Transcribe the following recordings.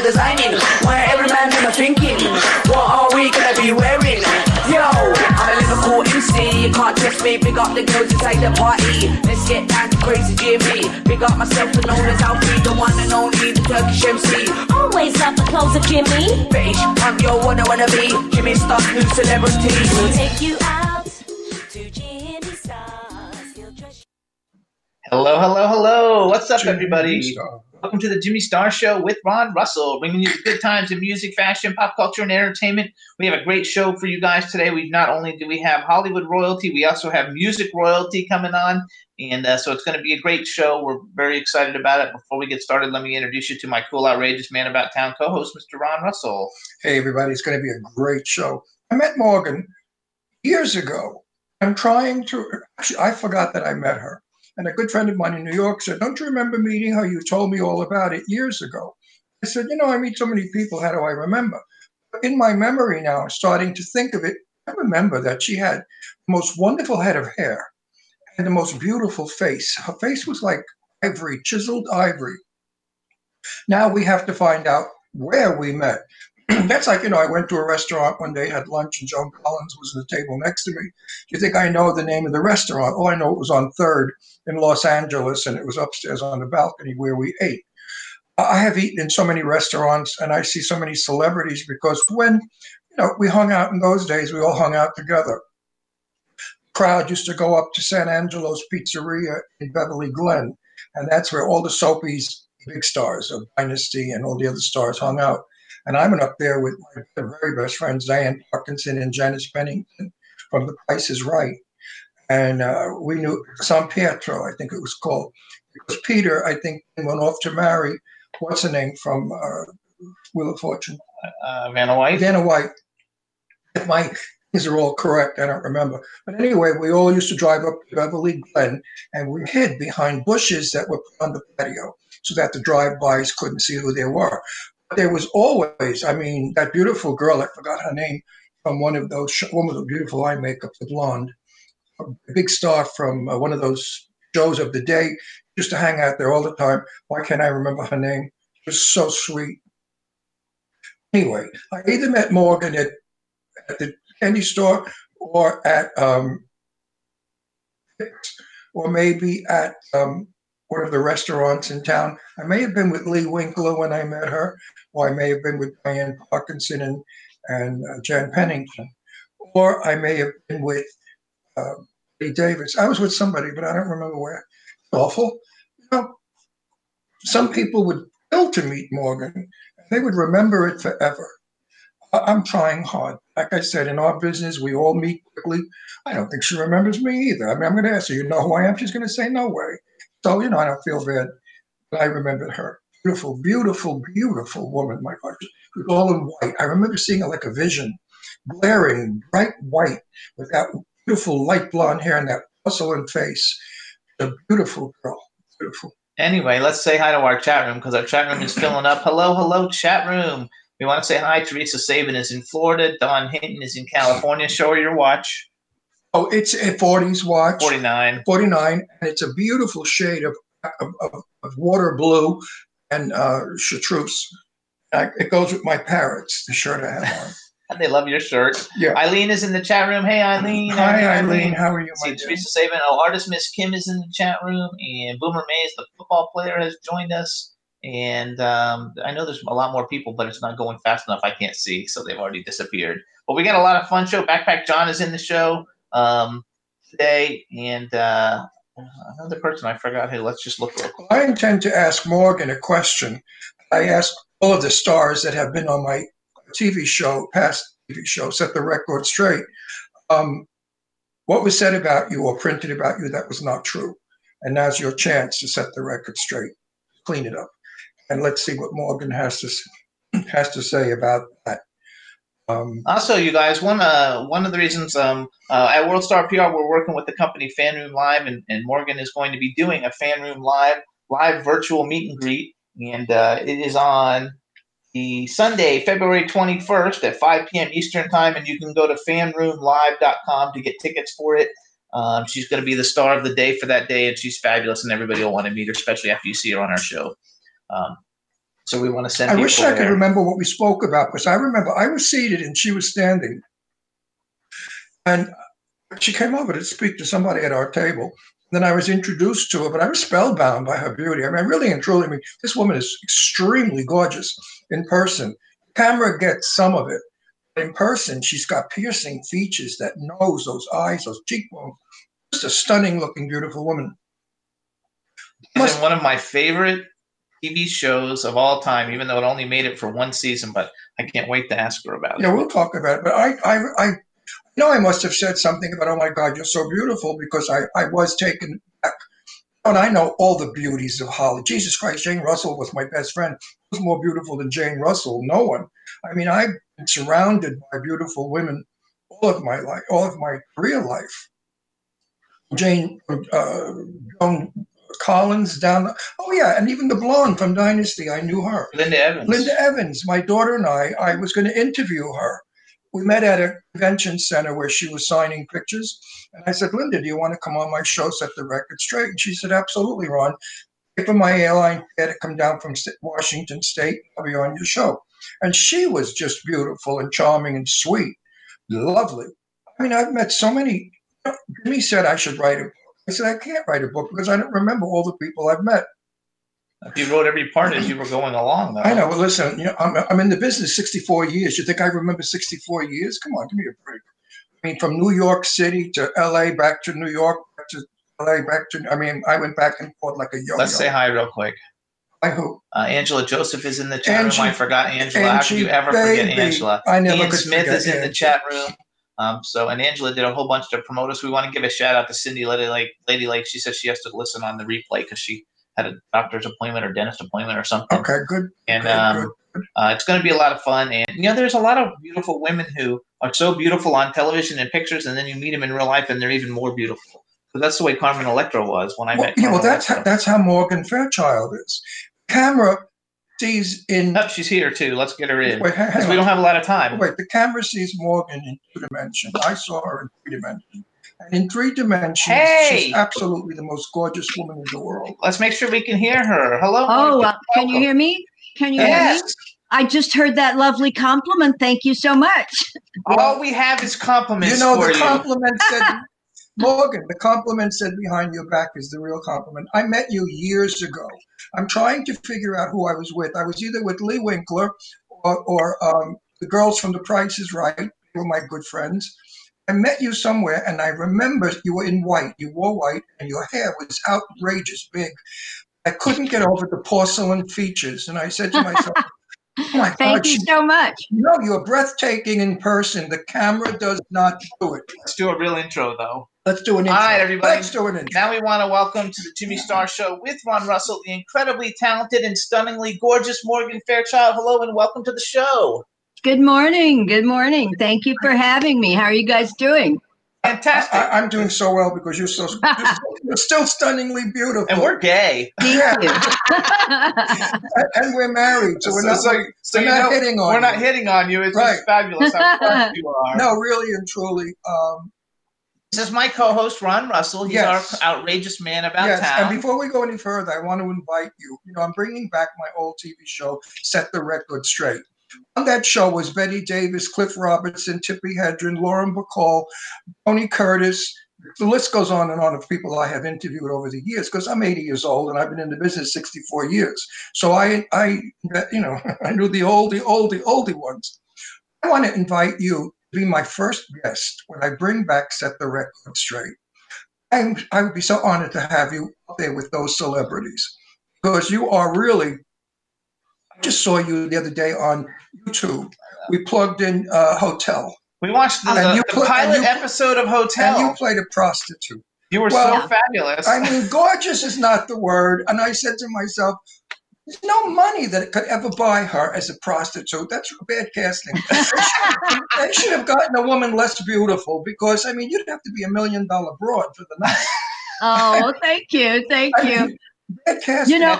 Designing, where every man in the thinking, what are we gonna be wearing? Yo, I'm a Liverpool MC, you can't test me. Big up the girls inside the party. Let's get down to crazy Jimmy. Big up myself and known as Alfie, the one and only, the Turkish MC. Always love the clothes of Jimmy. Bitch, I'm your one I wanna be. Jimmy Star, new celebrity. We'll take you out to Jimmy Star. Hello, hello, hello. What's up, everybody? Welcome to the Jimmy Star Show with Ron Russell, bringing you the good times in music, fashion, pop culture, and entertainment. We have a great show for you guys today. We not only do we have Hollywood royalty, we also have music royalty coming on, and so it's going to be a great show. We're very excited about it. Before we get started, let me introduce you to my cool, outrageous man about town co-host, Mr. Ron Russell. Hey, everybody! It's going to be a great show. I met Morgan years ago. I forgot that I met her. And a good friend of mine in New York said, don't you remember meeting her? You told me all about it years ago. I said, I meet so many people. How do I remember? But in my memory now, starting to think of it, I remember that she had the most wonderful head of hair and the most beautiful face. Her face was like ivory, chiseled ivory. Now we have to find out where we met. That's like, I went to a restaurant one day, had lunch, and Joan Collins was at the table next to me. Do you think I know the name of the restaurant? Oh, I know it was on 3rd. In Los Angeles, and it was upstairs on the balcony where we ate. I have eaten in so many restaurants, and I see so many celebrities because when we hung out in those days, we all hung out together. Crowd used to go up to San Angelo's Pizzeria in Beverly Glen, and that's where all the soapies, big stars of Dynasty and all the other stars hung out. And I went up there with my very best friends, Diane Parkinson and Janice Pennington from The Price is Right. And we knew San Pietro, I think it was called, because Peter, I think, went off to marry, what's her name from Wheel of Fortune? Vanna White. Vanna White. If my things are all correct, I don't remember. But anyway, we all used to drive up to Beverly Glen, and we hid behind bushes that were on the patio so that the drive-bys couldn't see who they were. But there was always, that beautiful girl, I forgot her name, from one of those, one with the beautiful eye makeup, the blonde. A big star from one of those shows of the day, used to hang out there all the time. Why can't I remember her name? Just so sweet. Anyway, I either met Morgan at the candy store or at or maybe at one of the restaurants in town. I may have been with Lee Winkler when I met her, or I may have been with Diane Parkinson and Jan Pennington, or I may have been with Bette Davis. I was with somebody, but I don't remember where. Awful. Some people would fail to meet Morgan. And they would remember it forever. I'm trying hard. Like I said, in our business, we all meet quickly. I don't think she remembers me either. I'm going to ask her, who I am? She's going to say, no way. So, I don't feel bad. But I remembered her. Beautiful, beautiful, beautiful woman. My God, she was all in white. I remember seeing her like a vision, glaring, bright white, with that beautiful light blonde hair and that porcelain face. A beautiful girl. Beautiful. Anyway, let's say hi to our chat room because our chat room is filling up. Hello, hello, chat room. We want to say hi. Teresa Sabin is in Florida. Don Hinton is in California. Show her your watch. Oh, it's a 40s watch. 49. And it's a beautiful shade of water blue and chartreuse. It goes with my parrots, the shirt I have on. And they love your shirt. Yeah. Eileen is in the chat room. Hey, Eileen. Hi, Eileen. How are you, my dear? Teresa Sabin. Oh, artist Miss Kim is in the chat room. And Boomer Mays, the football player, has joined us. And I know there's a lot more people, but it's not going fast enough. I can't see, so they've already disappeared. But we got a lot of fun show. Backpack John is in the show today. And another person I forgot who. Let's just look real quick. I intend to ask Morgan a question. I asked all of the stars that have been on my TV show, past TV show, Set the Record Straight. What was said about you or printed about you that was not true. And now's your chance to set the record straight, clean it up. And let's see what Morgan has to say about that. Also, you guys, one of the reasons at World Star PR, we're working with the company Fan Room Live, and Morgan is going to be doing a Fan Room Live virtual meet and greet. And it is on the Sunday, February 21st at 5 p.m. Eastern time. And you can go to fanroomlive.com to get tickets for it. She's going to be the star of the day for that day, and she's fabulous, and everybody will want to meet her, especially after you see her on our show. So we want to send. I wish I could remember what we spoke about, because I remember I was seated and she was standing, and she came over to speak to somebody at our table. Then I was introduced to her, but I was spellbound by her beauty. I mean, really and truly, this woman is extremely gorgeous in person. The camera gets some of it. In person, she's got piercing features, that nose, those eyes, those cheekbones. Just a stunning-looking, beautiful woman. And one of my favorite TV shows of all time, even though it only made it for one season, but I can't wait to ask her about it. Yeah, we'll talk about it. But I know I must have said something about, oh, my God, you're so beautiful, because I was taken back. And I know all the beauties of Hollywood. Jesus Christ, Jane Russell was my best friend. Who's more beautiful than Jane Russell? No one. I mean, I've been surrounded by beautiful women all of my life, all of my career life. Joan Collins and even the blonde from Dynasty, I knew her. Linda Evans, my daughter and I was going to interview her. We met at a convention center where she was signing pictures. And I said, Linda, do you want to come on my show, set the record straight? And she said, absolutely, Ron. Pay for my airline fare to come down from Washington State. I'll be on your show. And she was just beautiful and charming and sweet, lovely. I mean, I've met so many. Jimmy said I should write a book. I said, I can't write a book because I don't remember all the people I've met. You wrote every part as you were going along, though. I know. Well, listen, I'm in the business 64 years. You think I remember 64 years? Come on, give me a break. I mean, from New York City to L.A., back to New York, back to L.A., I went back and forth like a yo-yo. Let's say hi real quick. I hope. Angela Joseph is in the chat room. I forgot Angela. How could you ever forget Angela? I never Ian Smith is in the chat room. And Angela did a whole bunch to promote us. We want to give a shout-out to Cindy Lady Lake. She said she has to listen on the replay because she had a doctor's appointment or dentist appointment or something. Okay, good. And good. It's going to be a lot of fun. And, there's a lot of beautiful women who are so beautiful on television and pictures, and then you meet them in real life, and they're even more beautiful. But that's the way Carmen Electra was when I met Carmen Electra. That's how Morgan Fairchild is. Camera sees in... Oh, she's here, too. Let's get her in. Wait, we don't have a lot of time. Wait, the camera sees Morgan in two dimensions. I saw her in three dimensions. And in three dimensions, she's absolutely the most gorgeous woman in the world. Let's make sure we can hear her. Hello. Oh, can you hear me? Can you hear me? I just heard that lovely compliment. Thank you so much. All we have is compliments. The compliment said, Morgan, the compliment said behind your back is the real compliment. I met you years ago. I'm trying to figure out who I was with. I was either with Lee Winkler or the girls from The Price is Right. They were my good friends. I met you somewhere, and I remember you were in white. You wore white, and your hair was outrageous, big. I couldn't get over the porcelain features, and I said to myself, oh my God, thank you so much. You're breathtaking in person. The camera does not do it. Let's do a real intro, though. Let's do an intro. All right, everybody. Let's do an intro. Now we want to welcome to the Jimmy Star Show with Ron Russell, the incredibly talented and stunningly gorgeous Morgan Fairchild. Hello, and welcome to the show. Good morning. Good morning. Thank you for having me. How are you guys doing? Fantastic. I'm doing so well because you're still stunningly beautiful. And we're gay. Thank you. And we're married, so we're not hitting on you. It's right. Just fabulous how proud you are. No, really and truly. This is my co-host, Ron Russell. He's our outrageous man about town. And before we go any further, I want to invite you. I'm bringing back my old TV show, Set the Record Straight. On that show was Bette Davis, Cliff Robertson, Tippi Hedren, Lauren Bacall, Tony Curtis. The list goes on and on of people I have interviewed over the years because I'm 80 years old and I've been in the business 64 years. So I knew the oldie ones. I want to invite you to be my first guest when I bring back Set the Record Straight. I would be so honored to have you up there with those celebrities because you are really... I just saw you the other day on YouTube. We plugged in a hotel. We watched the pilot episode of Hotel. And you played a prostitute. You were so fabulous. I mean, gorgeous is not the word. And I said to myself, there's no money that could ever buy her as a prostitute. That's bad casting. They should have gotten a woman less beautiful because, I mean, you'd have to be $1 million broad for the night. Oh, thank you. Mean, you know,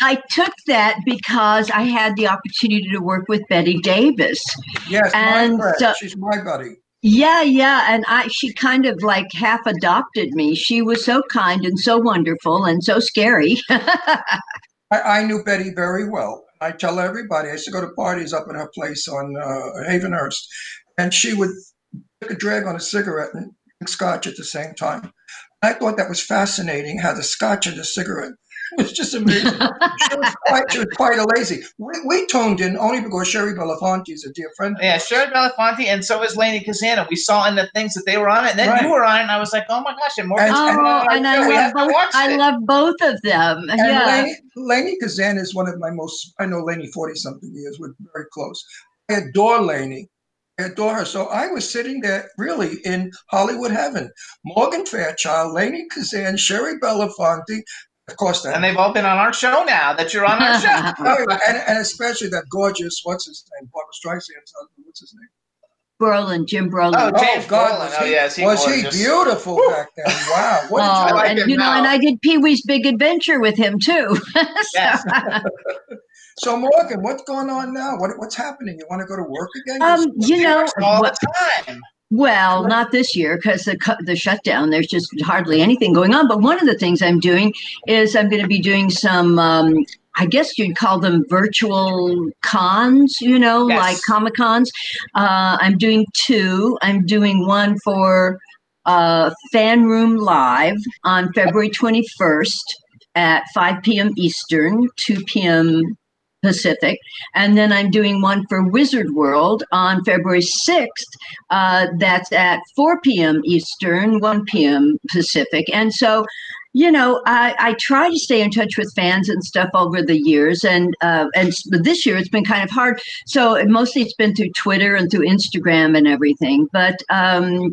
I took that because I had the opportunity to work with Bette Davis. Yes, and she's my buddy. Yeah, and she kind of like half adopted me. She was so kind and so wonderful and so scary. I knew Bette very well. I tell everybody, I used to go to parties up at her place on Havenhurst, and she would take a drag on a cigarette and drink scotch at the same time. I thought that was fascinating, how the scotch and the cigarette was just amazing. She was quite a lazy. We tuned in only because Shari Belafonte is a dear friend. Yeah, Shari Belafonte, and so is Lainie Kazan. We saw in the things that they were on it, and then you were on it, and I was like, oh my gosh. And Morgan I love both of them. And yeah. Lainie Kazan is one of my most, I know Lainie 40-something years, we're very close. I adore Lainie. I adore her. So I was sitting there really in Hollywood heaven. Morgan Fairchild, Lainie Kazan, Shari Belafonte, of course. And they've all been on our show now that you're on our show. and especially that gorgeous, what's his name? Barbara Streisand's husband, what's his name? Berlin, Jim Berlin. Oh, James Berlin. Oh, yes. He was beautiful back then? Wow. What did you like and, you know, now? And I did Pee Wee's Big Adventure with him, too. Yes. So, Morgan, what's going on now? What's happening? You want to go to work again? You know, all the time. Well, not this year because the shutdown, there's just hardly anything going on. But one of the things I'm doing is I'm going to be doing some, I guess you'd call them virtual cons, you know, like Comic Cons. I'm doing two. I'm doing one for Fan Room Live on February 21st at 5 p.m. Eastern, 2 p.m. Pacific. And then I'm doing one for Wizard World on February 6th. That's at 4 p.m. Eastern, 1 p.m. Pacific. And so, you know, I try to stay in touch with fans and stuff over the years. And this year it's been kind of hard. So mostly it's been through Twitter and through Instagram and everything. But,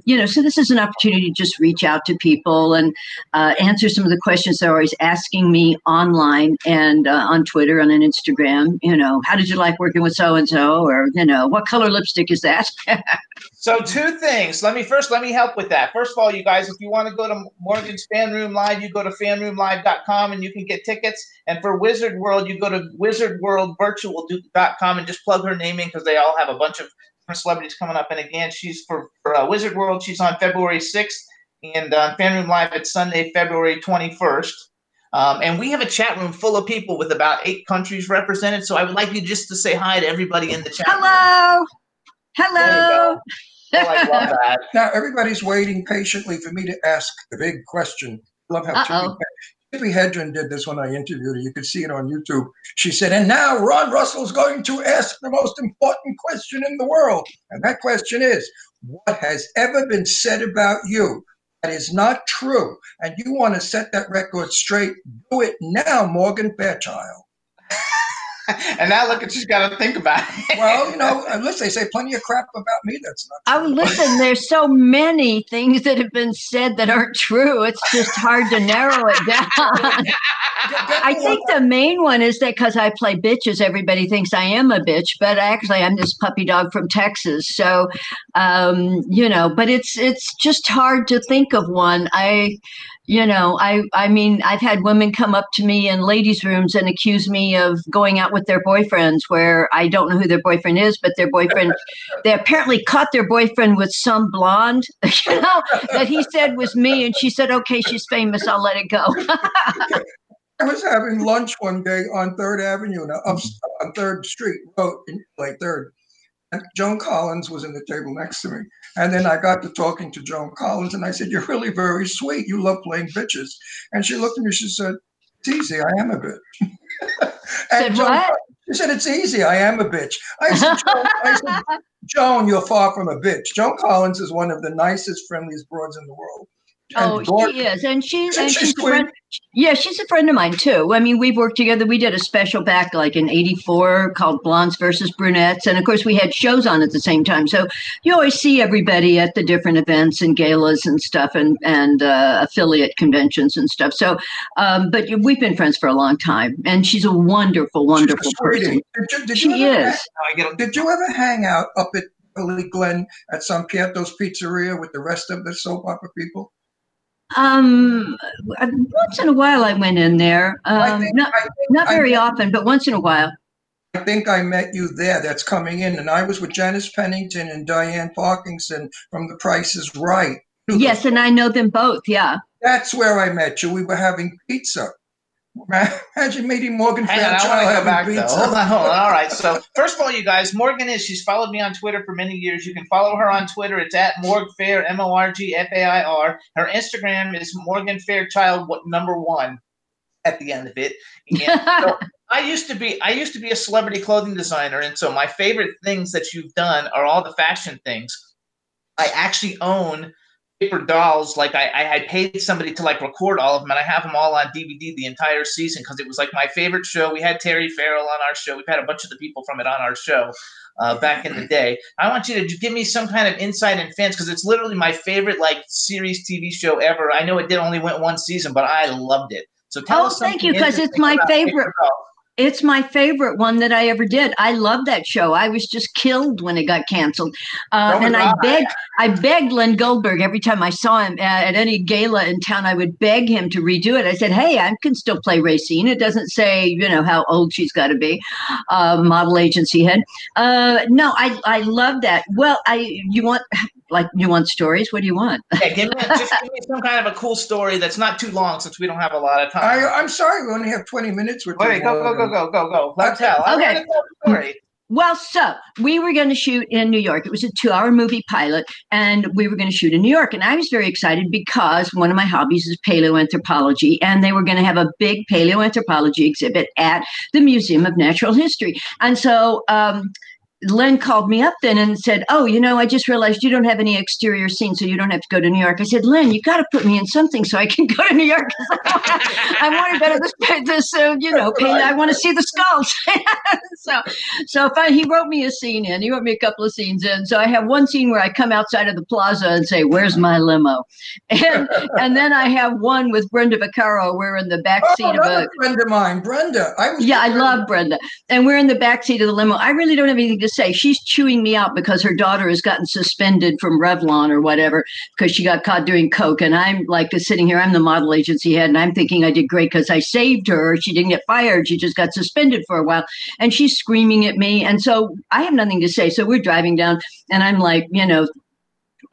you know, so this is an opportunity to just reach out to people and answer some of the questions they're always asking me online and on Twitter and on Instagram. You know, how did you like working with so-and-so? Or, you know, what color lipstick is that? So two things. Let me help with that. First of all, you guys, if you want to go to Morgan's Fan Room Live, you go to fanroomlive.com and you can get tickets. And for Wizard World, you go to wizardworldvirtual.com and just plug her name in because they all have a bunch of celebrities coming up. And again, she's for Wizard World. She's on February 6th and Fan Room Live it's Sunday, February 21st. And we have a chat room full of people with about 8 countries represented. So I would like you just to say hi to everybody in the chat room. Hello. Well, I love that. Now everybody's waiting patiently for me to ask the big question. Love how Tippi Hedren did this when I interviewed her. You could see it on YouTube. She said, and now Ron Russell's going to ask the most important question in the world. And that question is, what has ever been said about you that is not true? And you want to set that record straight. Do it now, Morgan Fairchild. And now look, she's got to think about it. Well, you know, unless they say plenty of crap about me, that's not true. Oh, listen, there's so many things that have been said that aren't true. It's just hard to narrow it down. I think the main one is that because I play bitches, everybody thinks I am a bitch, but actually I'm this puppy dog from Texas. So, you know, but it's just hard to think of one. You know, I mean, I've had women come up to me in ladies' rooms and accuse me of going out with their boyfriends where I don't know who their boyfriend is, but their boyfriend, they apparently caught their boyfriend with some blonde, you know, that he said was me. And she said, okay, she's famous. I'll let it go. I was having lunch one day on 3rd Avenue, on 3rd Street, like 3rd. And Joan Collins was in the table next to me. And then I got to talking to Joan Collins and I said, you're really very sweet. You love playing bitches. And she looked at me, she said, it's easy, I am a bitch. And said what? She said, it's easy, I am a bitch. I said, Joan, you're far from a bitch. Joan Collins is one of the nicest, friendliest broads in the world. Oh, Lord, she is. And she's a friend. Yeah, she's a friend of mine, too. I mean, we've worked together. We did a special back like in 84 called Blondes versus Brunettes. And, of course, we had shows on at the same time. So you always see everybody at the different events and galas and stuff and affiliate conventions and stuff. So, but we've been friends for a long time. And she's a wonderful, wonderful person. Did you ever hang out up at Billy Glenn at San Pietto's Pizzeria with the rest of the soap opera people? Once in a while I went in there. Not very often, but once in a while. I think I met you there. That's coming in, and I was with Janice Pennington and Diane Parkinson from The Price is Right. Yes, and I know them both. Yeah, that's where I met you. We were having pizza. Imagine meeting Morgan Fairchild. I want to go back though. Hold on. All right. So first of all, you guys, she's followed me on Twitter for many years. You can follow her on Twitter. It's at MorgFair, MorgFair. Her Instagram is Morgan Fairchild 1 at the end of it. So I used to be a celebrity clothing designer, and so my favorite things that you've done are all the fashion things. I actually own paper dolls. Like I paid somebody to like record all of them, and I have them all on DVD the entire season because it was like my favorite show. We had Terry Farrell on our show. We've had a bunch of the people from it on our show back in the day. I want you to give me some kind of insight and fans because it's literally my favorite like series TV show ever. I know it only went one season, but I loved it. So tell us something. Thank you, because it's my favorite. It's my favorite one that I ever did. I love that show. I was just killed when it got canceled. I begged Len Goldberg every time I saw him at any gala in town. I would beg him to redo it. I said, hey, I can still play Racine. It doesn't say, how old she's got to be. Model agency head. No, I love that. Well, you want stories? What do you want? Yeah, give me some kind of a cool story that's not too long since we don't have a lot of time. I'm sorry, we only have 20 minutes. Go. Let's tell. Okay. Well, so we were going to shoot in New York. It was a 2-hour movie pilot, and we were going to shoot in New York. And I was very excited because one of my hobbies is paleoanthropology, and they were going to have a big paleoanthropology exhibit at the Museum of Natural History. And so, Len called me up then and said, oh, I just realized you don't have any exterior scenes, so you don't have to go to New York. I said, Len, you got to put me in something so I can go to New York. I want to go to I want to see the skulls. So fine, he wrote me a scene in. He wrote me a couple of scenes in. So I have one scene where I come outside of the plaza and say, where's my limo? And then I have one with Brenda Vaccaro. We're in the back seat of a friend of mine, Brenda. I love Brenda. And we're in the back seat of the limo. I really don't have anything to say. She's chewing me out because her daughter has gotten suspended from Revlon or whatever because she got caught doing coke, and I'm like sitting here, I'm the model agency head, and I'm thinking I did great because I saved her. She didn't get fired. She just got suspended for a while, and she's screaming at me, and so I have nothing to say. So we're driving down, and I'm like,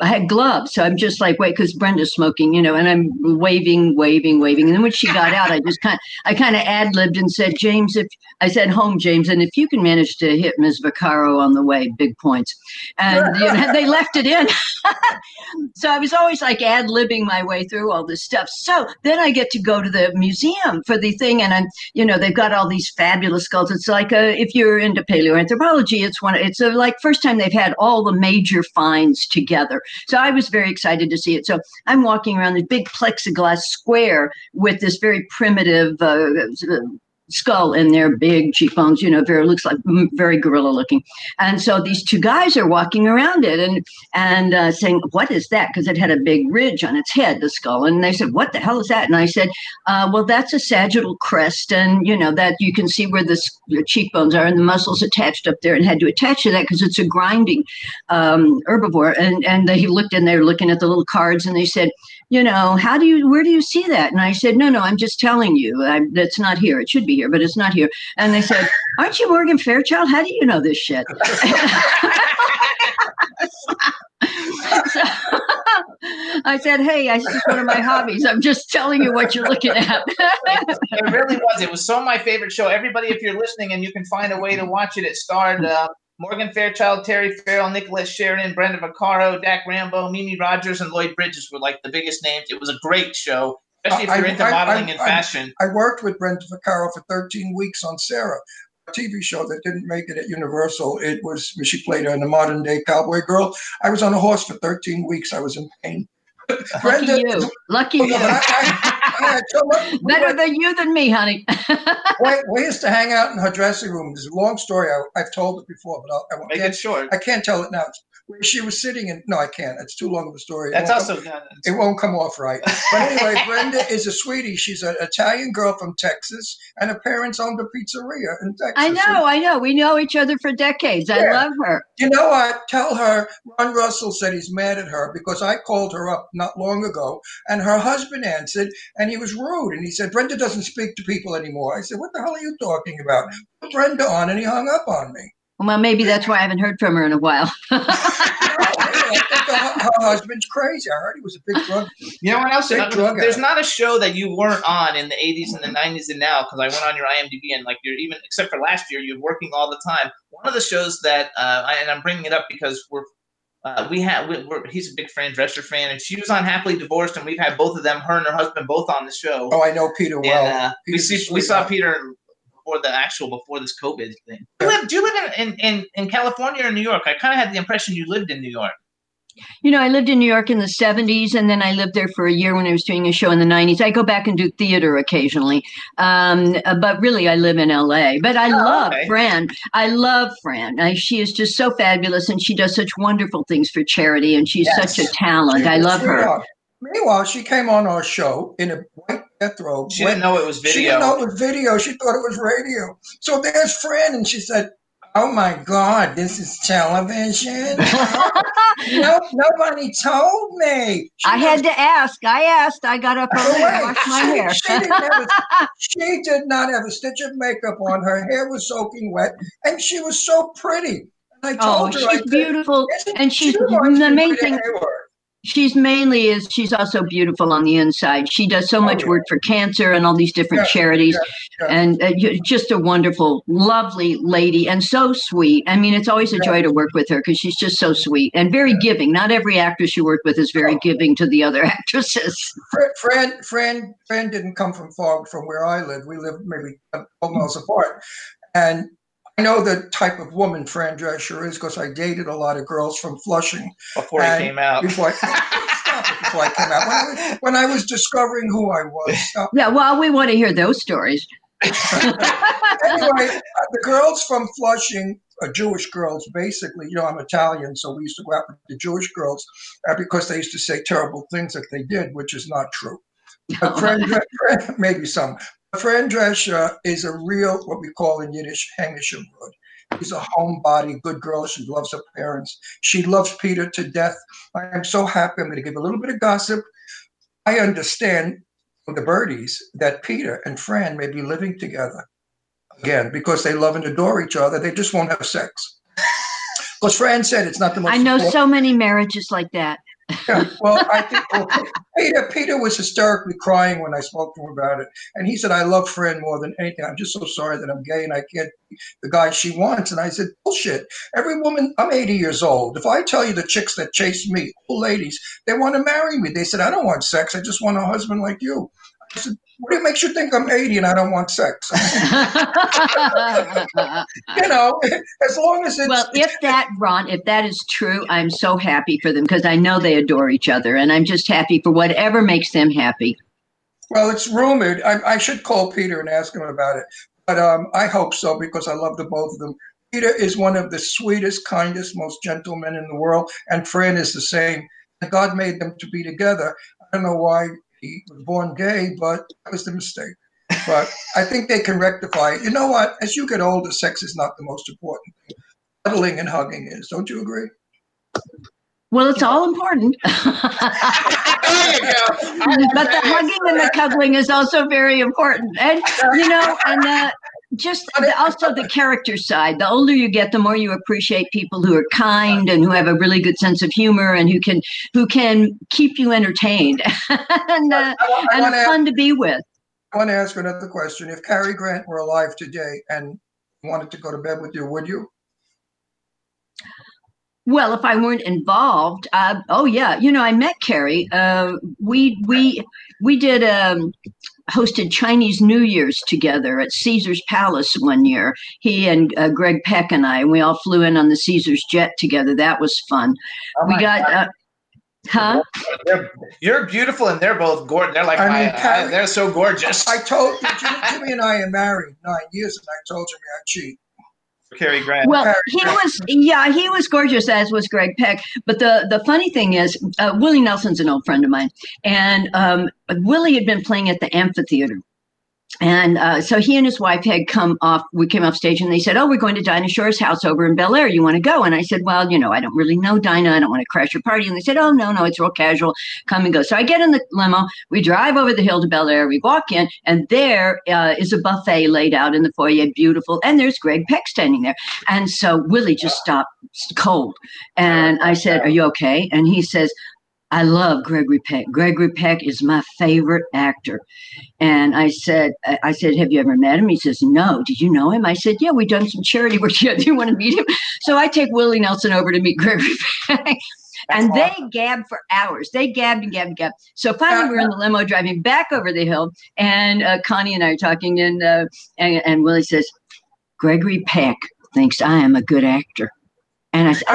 I had gloves, so I'm just like, wait, because Brenda's smoking, and I'm waving. And then when she got out, I just kind of ad-libbed and said, James, and if you can manage to hit Ms. Vaccaro on the way, big points. And they left it in. So I was always like ad-libbing my way through all this stuff. So then I get to go to the museum for the thing, and I'm, they've got all these fabulous skulls. It's like if you're into paleoanthropology, it's like first time they've had all the major finds together. So I was very excited to see it. So I'm walking around this big plexiglass square with this very primitive skull in there, big cheekbones, very looks like very gorilla looking. And so these two guys are walking around it and saying, what is that? Because it had a big ridge on its head, the skull. And they said, what the hell is that? And I said, well, that's a sagittal crest. And, that you can see where the cheekbones are and the muscles attached up there and had to attach to that because it's a grinding herbivore. And he looked in there looking at the little cards, and they said, where do you see that? And I said, no, I'm just telling you. That's not here. It should be here, but it's not here. And they said, aren't you Morgan Fairchild? How do you know this shit? So, I said, hey, it's just one of my hobbies. I'm just telling you what you're looking at. It really was. It was so my favorite show. Everybody, if you're listening and you can find a way to watch it, it starred Morgan Fairchild, Terry Farrell, Nicholas Sheridan, Brenda Vaccaro, Dak Rambo, Mimi Rogers, and Lloyd Bridges were like the biggest names. It was a great show, especially if you're into modeling and fashion. I worked with Brenda Vaccaro for 13 weeks on Sarah, a TV show that didn't make it at Universal. It was, she played her in the modern day cowboy girl. I was on a horse for 13 weeks. I was in pain. Brenda, lucky you. Lucky you. I better than you than me, honey. We used to hang out in her dressing room. There's a long story. I've told it before, but I won't make it short. I can't tell it now. She was sitting in. No, I can't. It's too long of a story. That's also come, it won't come off right. But anyway, Brenda is a sweetie. She's an Italian girl from Texas, and her parents owned a pizzeria in Texas. I know. We know each other for decades. Yeah. I love her. You know what? Tell her Ron Russell said he's mad at her because I called her up not long ago, and her husband answered, and he was rude, and he said Brenda doesn't speak to people anymore. I said, what the hell are you talking about? Put Brenda on, and he hung up on me. Well, maybe that's why I haven't heard from her in a while. Her husband's crazy. I heard he was a big drug. You know what else? There's not a show that you weren't on in the 80s and the 90s and now, because I went on your IMDb and like you're even, except for last year, you're working all the time. One of the shows that, and I'm bringing it up because he's a big Fran Drescher fan, and she was on Happily Divorced, and we've had both of them, her and her husband, both on the show. Oh, I know Peter well. And, we saw Peter before this COVID thing. Do you live in California or New York? I kind of had the impression you lived in New York. You know, I lived in New York in the 70s, and then I lived there for a year when I was doing a show in the 90s. I go back and do theater occasionally, but really I live in L.A. But I love Fran. I love Fran. She is just so fabulous, and she does such wonderful things for charity, and she's such a talent. I love her. Meanwhile, she came on our show in a white death robe. She didn't know it was video. She didn't know it was video. She thought it was radio. So there's Fran, and she said, oh, my God, this is television? Nobody told me. She had to ask. I asked. I got up early and washed my hair. She did not have a stitch of makeup on. Her hair was soaking wet, and she was so pretty. And I told her. She's beautiful, and she's amazing. She's also beautiful on the inside. She does so much work for cancer and all these different charities, and just a wonderful, lovely lady, and so sweet. I mean, it's always a joy to work with her because she's just so sweet and very giving. Not every actress you work with is very giving to the other actresses. Fran didn't come from far from where I live. We lived maybe 12 miles apart, and I know the type of woman Fran Drescher is because I dated a lot of girls from Flushing. Before I came out. Before I came out. When I was discovering who I was. Yeah, well, we want to hear those stories. Anyway, the girls from Flushing are Jewish girls, basically. You know, I'm Italian, so we used to go out with the Jewish girls because they used to say terrible things that they did, which is not true. But Fran Drescher, maybe some. Fran Drescher is a real, what we call in Yiddish, Hengeschenrud. She's a homebody, good girl. She loves her parents. She loves Peter to death. I am so happy. I'm going to give a little bit of gossip. I understand from the birdies that Peter and Fran may be living together again because they love and adore each other. They just won't have sex. Because Fran said it's not the most important. I know so many marriages like that. Yeah, well, I think Peter was hysterically crying when I spoke to him about it, and he said, "I love Fran more than anything. I'm just so sorry that I'm gay and I can't be the guy she wants." And I said, "Bullshit! Every woman. I'm 80 years old. If I tell you the chicks that chase me, old ladies, they want to marry me. They said I don't want sex. I just want a husband like you." I said, "What makes you think I'm 80 and I don't want sex?" You know, as long as it's... Well, if that is true, I'm so happy for them because I know they adore each other, and I'm just happy for whatever makes them happy. Well, it's rumored. I should call Peter and ask him about it, but I hope so because I love the both of them. Peter is one of the sweetest, kindest, most gentle men in the world, and Fran is the same. God made them to be together. I don't know why... He was born gay, but that was the mistake. But I think they can rectify it. You know what? As you get older, sex is not the most important thing. Cuddling and hugging is. Don't you agree? Well, it's all important. But the hugging and the cuddling is also very important. And, you know, and also the character side. The older you get, the more you appreciate people who are kind and who have a really good sense of humor and who can keep you entertained and fun to be with. I want to ask you another question. If Cary Grant were alive today and wanted to go to bed with you, would you? Well, if I weren't involved, you know, I met Cary. We did hosted Chinese New Year's together at Caesar's Palace one year. He and Greg Peck and I, and we all flew in on the Caesar's jet together. That was fun. Oh, we got Huh? You're beautiful, and they're both gorgeous. They're like, they're so gorgeous. I told you, Jimmy and I are married 9 years, and I told him I cheat. Cary Grant. Well, he was gorgeous, as was Greg Peck. But the funny thing is, Willie Nelson's an old friend of mine, and Willie had been playing at the amphitheater. And so he and his wife had came off stage and they said, we're going to Dinah Shore's house over in Bel Air. You want to go? And I said, I don't really know Dinah. I don't want to crash your party. And they said, no, it's real casual. Come and go. So I get in the limo. We drive over the hill to Bel Air. We walk in and there is a buffet laid out in the foyer. Beautiful. And there's Greg Peck standing there. And so Willie just stopped cold. And I said, are you okay? And he says, I love Gregory Peck. Gregory Peck is my favorite actor. And I said, have you ever met him? He says, no. Did you know him? I said, yeah, we've done some charity work. Do you want to meet him? So I take Willie Nelson over to meet Gregory Peck. And they gabbed for hours. They gabbed and gabbed and gabbed. So finally, we're in the limo driving back over the hill. And Connie and I are talking. And Willie says, Gregory Peck thinks I am a good actor. And I said,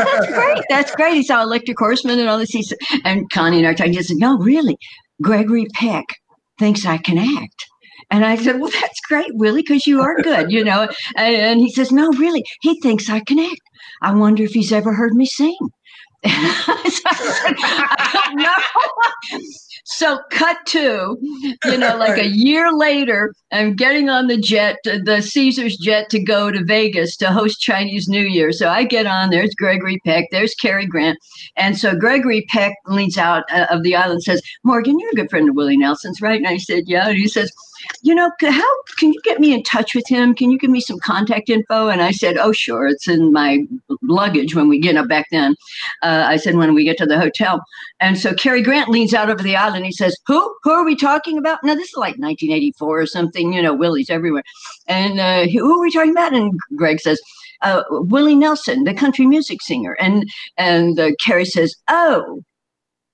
that's great. He saw Electric Horseman and all this. He said, and Connie and I said, no, really, Gregory Peck thinks I can act. And I said, well, that's great, Willie, because you are good, you know. And he says, no, really, he thinks I can act. I wonder if he's ever heard me sing. I said, no. So cut to, like a year later, I'm getting on the jet, the Caesars jet, to go to Vegas to host Chinese New Year. So I get on, there's Gregory Peck, there's Cary Grant. And so Gregory Peck leans out of the aisle and says, Morgan, you're a good friend of Willie Nelson's, right? And I said, yeah. And he says, how can you get me in touch with him? Can you give me some contact info? And I said, oh, sure. It's in my luggage when we get up back then. I said, when we get to the hotel. And so Cary Grant leans out over the aisle and he says, who are we talking about? Now, this is like 1984 or something, Willie's everywhere. And who are we talking about? And Greg says, Willie Nelson, the country music singer. And Cary says,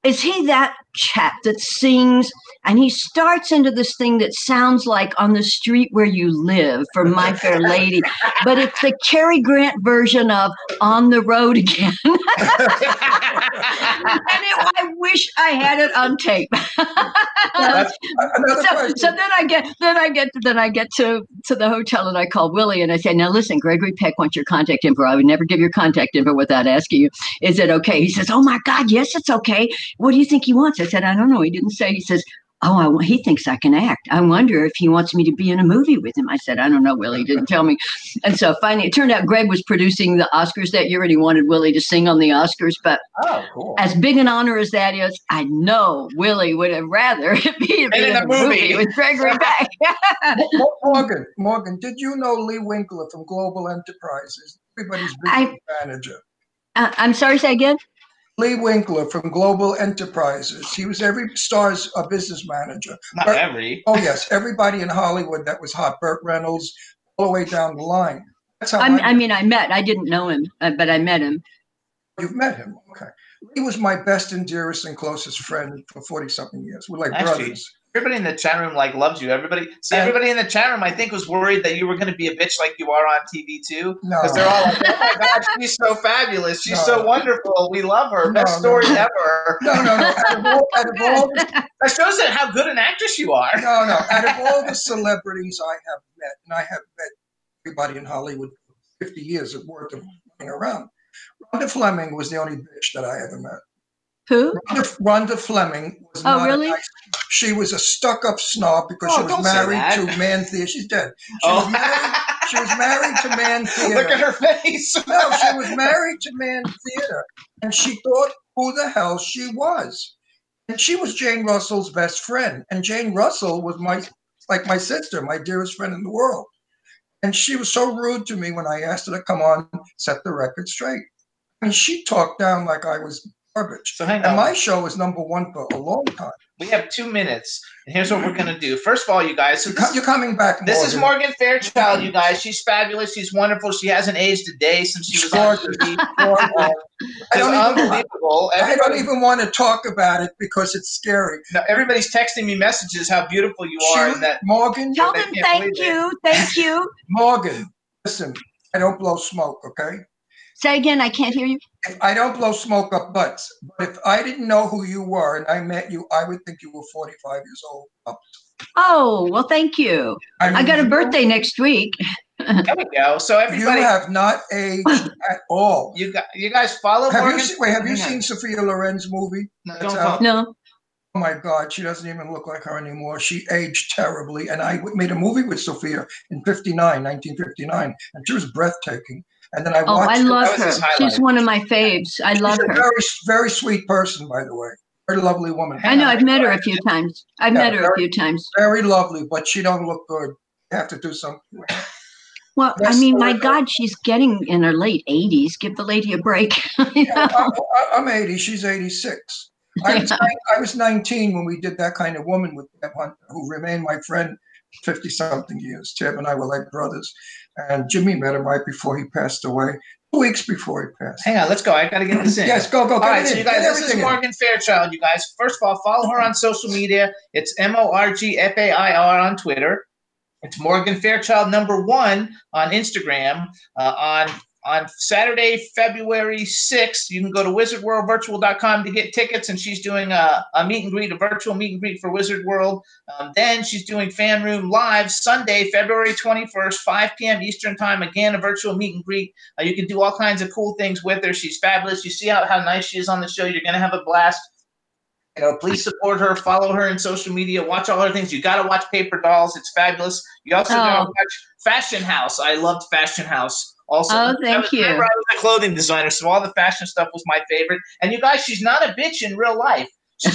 is he that chap that sings? And he starts into this thing that sounds like On the Street Where You Live from My Fair Lady, but it's the Cary Grant version of On the Road Again. And I wish I had it on tape. So then I get to the hotel and I call Willie and I say, now listen, Gregory Peck wants your contact info. I would never give your contact info without asking you. Is it okay? He says, oh my God, yes, it's okay. What do you think he wants? I said, I don't know. He didn't say. He says, he thinks I can act. I wonder if he wants me to be in a movie with him. I said, I don't know, Willie. He didn't tell me. And so finally, it turned out Greg was producing the Oscars that year and he wanted Willie to sing on the Oscars. But cool. As big an honor as that is, I know Willie would have rather be in a movie with Gregory Peck. Morgan, did you know Lee Winkler from Global Enterprises? Everybody's business manager. I'm sorry, say again? Lee Winkler from Global Enterprises. He was every star's business manager. Oh, yes. Everybody in Hollywood that was hot. Burt Reynolds, all the way down the line. That's how I didn't know him, but I met him. You've met him. Okay. He was my best and dearest and closest friend for 40-something years. We're like brothers. Everybody in the chat room loves you. Everybody in the chat room, I think, was worried that you were going to be a bitch like you are on TV too. No, because they're all like, "Oh my God, she's so fabulous, she's so wonderful, we love her, best story ever." No. Out of all that shows it how good an actress you are. No. Out of all the celebrities I have met, and I have met everybody in Hollywood, 50 years of worth of running around. Rhonda Fleming was the only bitch that I ever met. Who? Rhonda Fleming was not really? A nice. She was a stuck-up snob because she was married to Man Theater. She's dead. She was married to Man Theater. Look at her face. No, she was married to Man Theater, and she thought who the hell she was. And she was Jane Russell's best friend, and Jane Russell was my sister, my dearest friend in the world. And she was so rude to me when I asked her to come on set the record straight. And she talked down like I was garbage. So hang on. And my show was number one for a long time. We have 2 minutes, and here's what we're going to do. First of all, you guys. So you're coming back, Morgan. This is Morgan Fairchild, you guys. She's fabulous. She's wonderful. She hasn't aged a day since she was on TV. Unbelievable. I don't even want to talk about it because it's scary. Now, everybody's texting me messages how beautiful you are. Morgan. Tell them thank you. Thank you. Morgan, listen, I don't blow smoke, okay? Say again, I can't hear you. If I don't blow smoke up butts, but if I didn't know who you were and I met you, I would think you were 45 years old. Oh, well, thank you. I got a birthday next week. There we go. So everybody, you have not aged at all. You guys follow Morgan? Have you seen Sophia Loren's movie? No. Oh my God, she doesn't even look like her anymore. She aged terribly. And I made a movie with Sophia in 1959, and she was breathtaking. And then I watched. Oh, I love her. She's one of my faves. I love her. She's a very, very sweet person, by the way. Very lovely woman. I know. I've met her a few times. Very lovely, but she don't look good. You have to do something. Well, I mean, my God, she's getting in her late 80s. Give the lady a break. I'm 80. She's 86. I was 19 when we did That Kind of Woman with Deb Hunter, who remained my friend 50-something years. Deb and I were like brothers. And Jimmy met him right before he passed away. 2 weeks before he passed. Hang on, let's go. I got to get this in. Yes, go. All right, so you guys, this is Morgan Fairchild, you guys. First of all, follow her on social media. It's MorgFair on Twitter. It's Morgan Fairchild #1 on Instagram. On Saturday, February 6th, you can go to wizardworldvirtual.com to get tickets, and she's doing a meet and greet, a virtual meet and greet for Wizard World. Then she's doing Fan Room Live Sunday, February 21st, 5 p.m. Eastern Time. Again, a virtual meet and greet. You can do all kinds of cool things with her. She's fabulous. You see how nice she is on the show. You're going to have a blast. Please support her, follow her in social media, watch all her things. You got to watch Paper Dolls. It's fabulous. You also got to watch Fashion House. I loved Fashion House. Also, thank you. Remember, I was a clothing designer, so all the fashion stuff was my favorite. And you guys, she's not a bitch in real life. You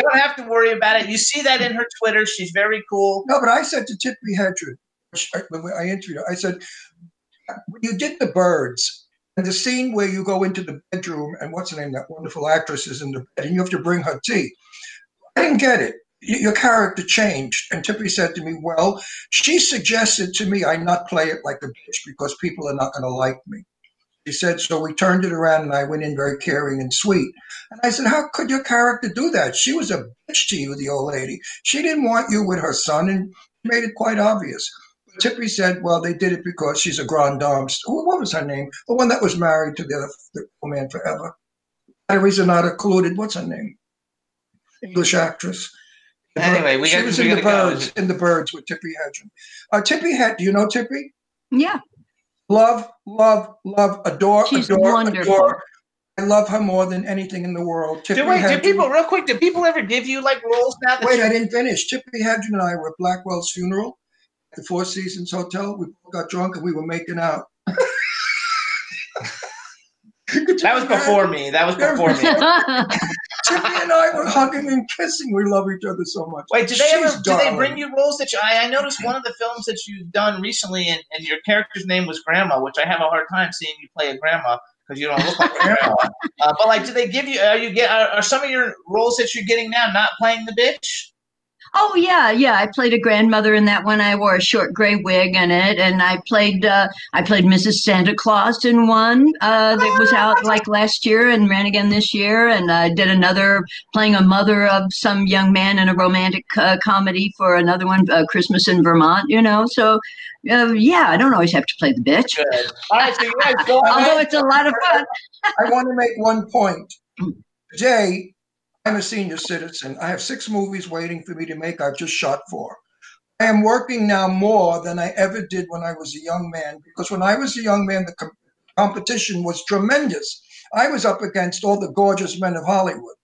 don't have to worry about it. You see that in her Twitter. She's very cool. No, but I said to Tippi Hedren, when I interviewed her, I said, when you did The Birds, and the scene where you go into the bedroom, and what's her name, that wonderful actress is in the bed, and you have to bring her tea. I didn't get it. Your character changed. And Tippi said to me, well, she suggested to me I not play it like a bitch because people are not going to like me. She said, so we turned it around and I went in very caring and sweet. And I said, how could your character do that? She was a bitch to you, the old lady. She didn't want you with her son and made it quite obvious. But Tippi said, well, they did it because she's a grande dame. What was her name? The one that was married to the old man forever. Teresa not included. What's her name? English actress. Anyway, she was in The Birds with Tippi Hedren. Tippi Hedren, do you know Tippi? Yeah. Love, adore, she's wonderful. Adore. I love her more than anything in the world. Do people ever give you like roles now? Wait, I didn't finish. Tippi Hedren and I were at Blackwell's funeral at the Four Seasons Hotel. We got drunk and we were making out. That was before me. Jimmy and I were hugging and kissing. We love each other so much. Wait, did they bring you roles that I noticed one of the films that you've done recently, and your character's name was Grandma, which I have a hard time seeing you play a grandma because you don't look like a grandma. But like, do they give you? Are some of your roles that you're getting now not playing the bitch? Oh, yeah. I played a grandmother in that one. I wore a short gray wig in it. And I played Mrs. Santa Claus in one that was out like last year and ran again this year. And I did another playing a mother of some young man in a romantic comedy for another one, Christmas in Vermont, So, I don't always have to play the bitch. Good. All right, so you guys go although it's a lot of fun. I want to make one point. Today, I'm a senior citizen. I have 6 movies waiting for me to make. I've just shot 4. I am working now more than I ever did when I was a young man, because when I was a young man, the competition was tremendous. I was up against all the gorgeous men of Hollywood.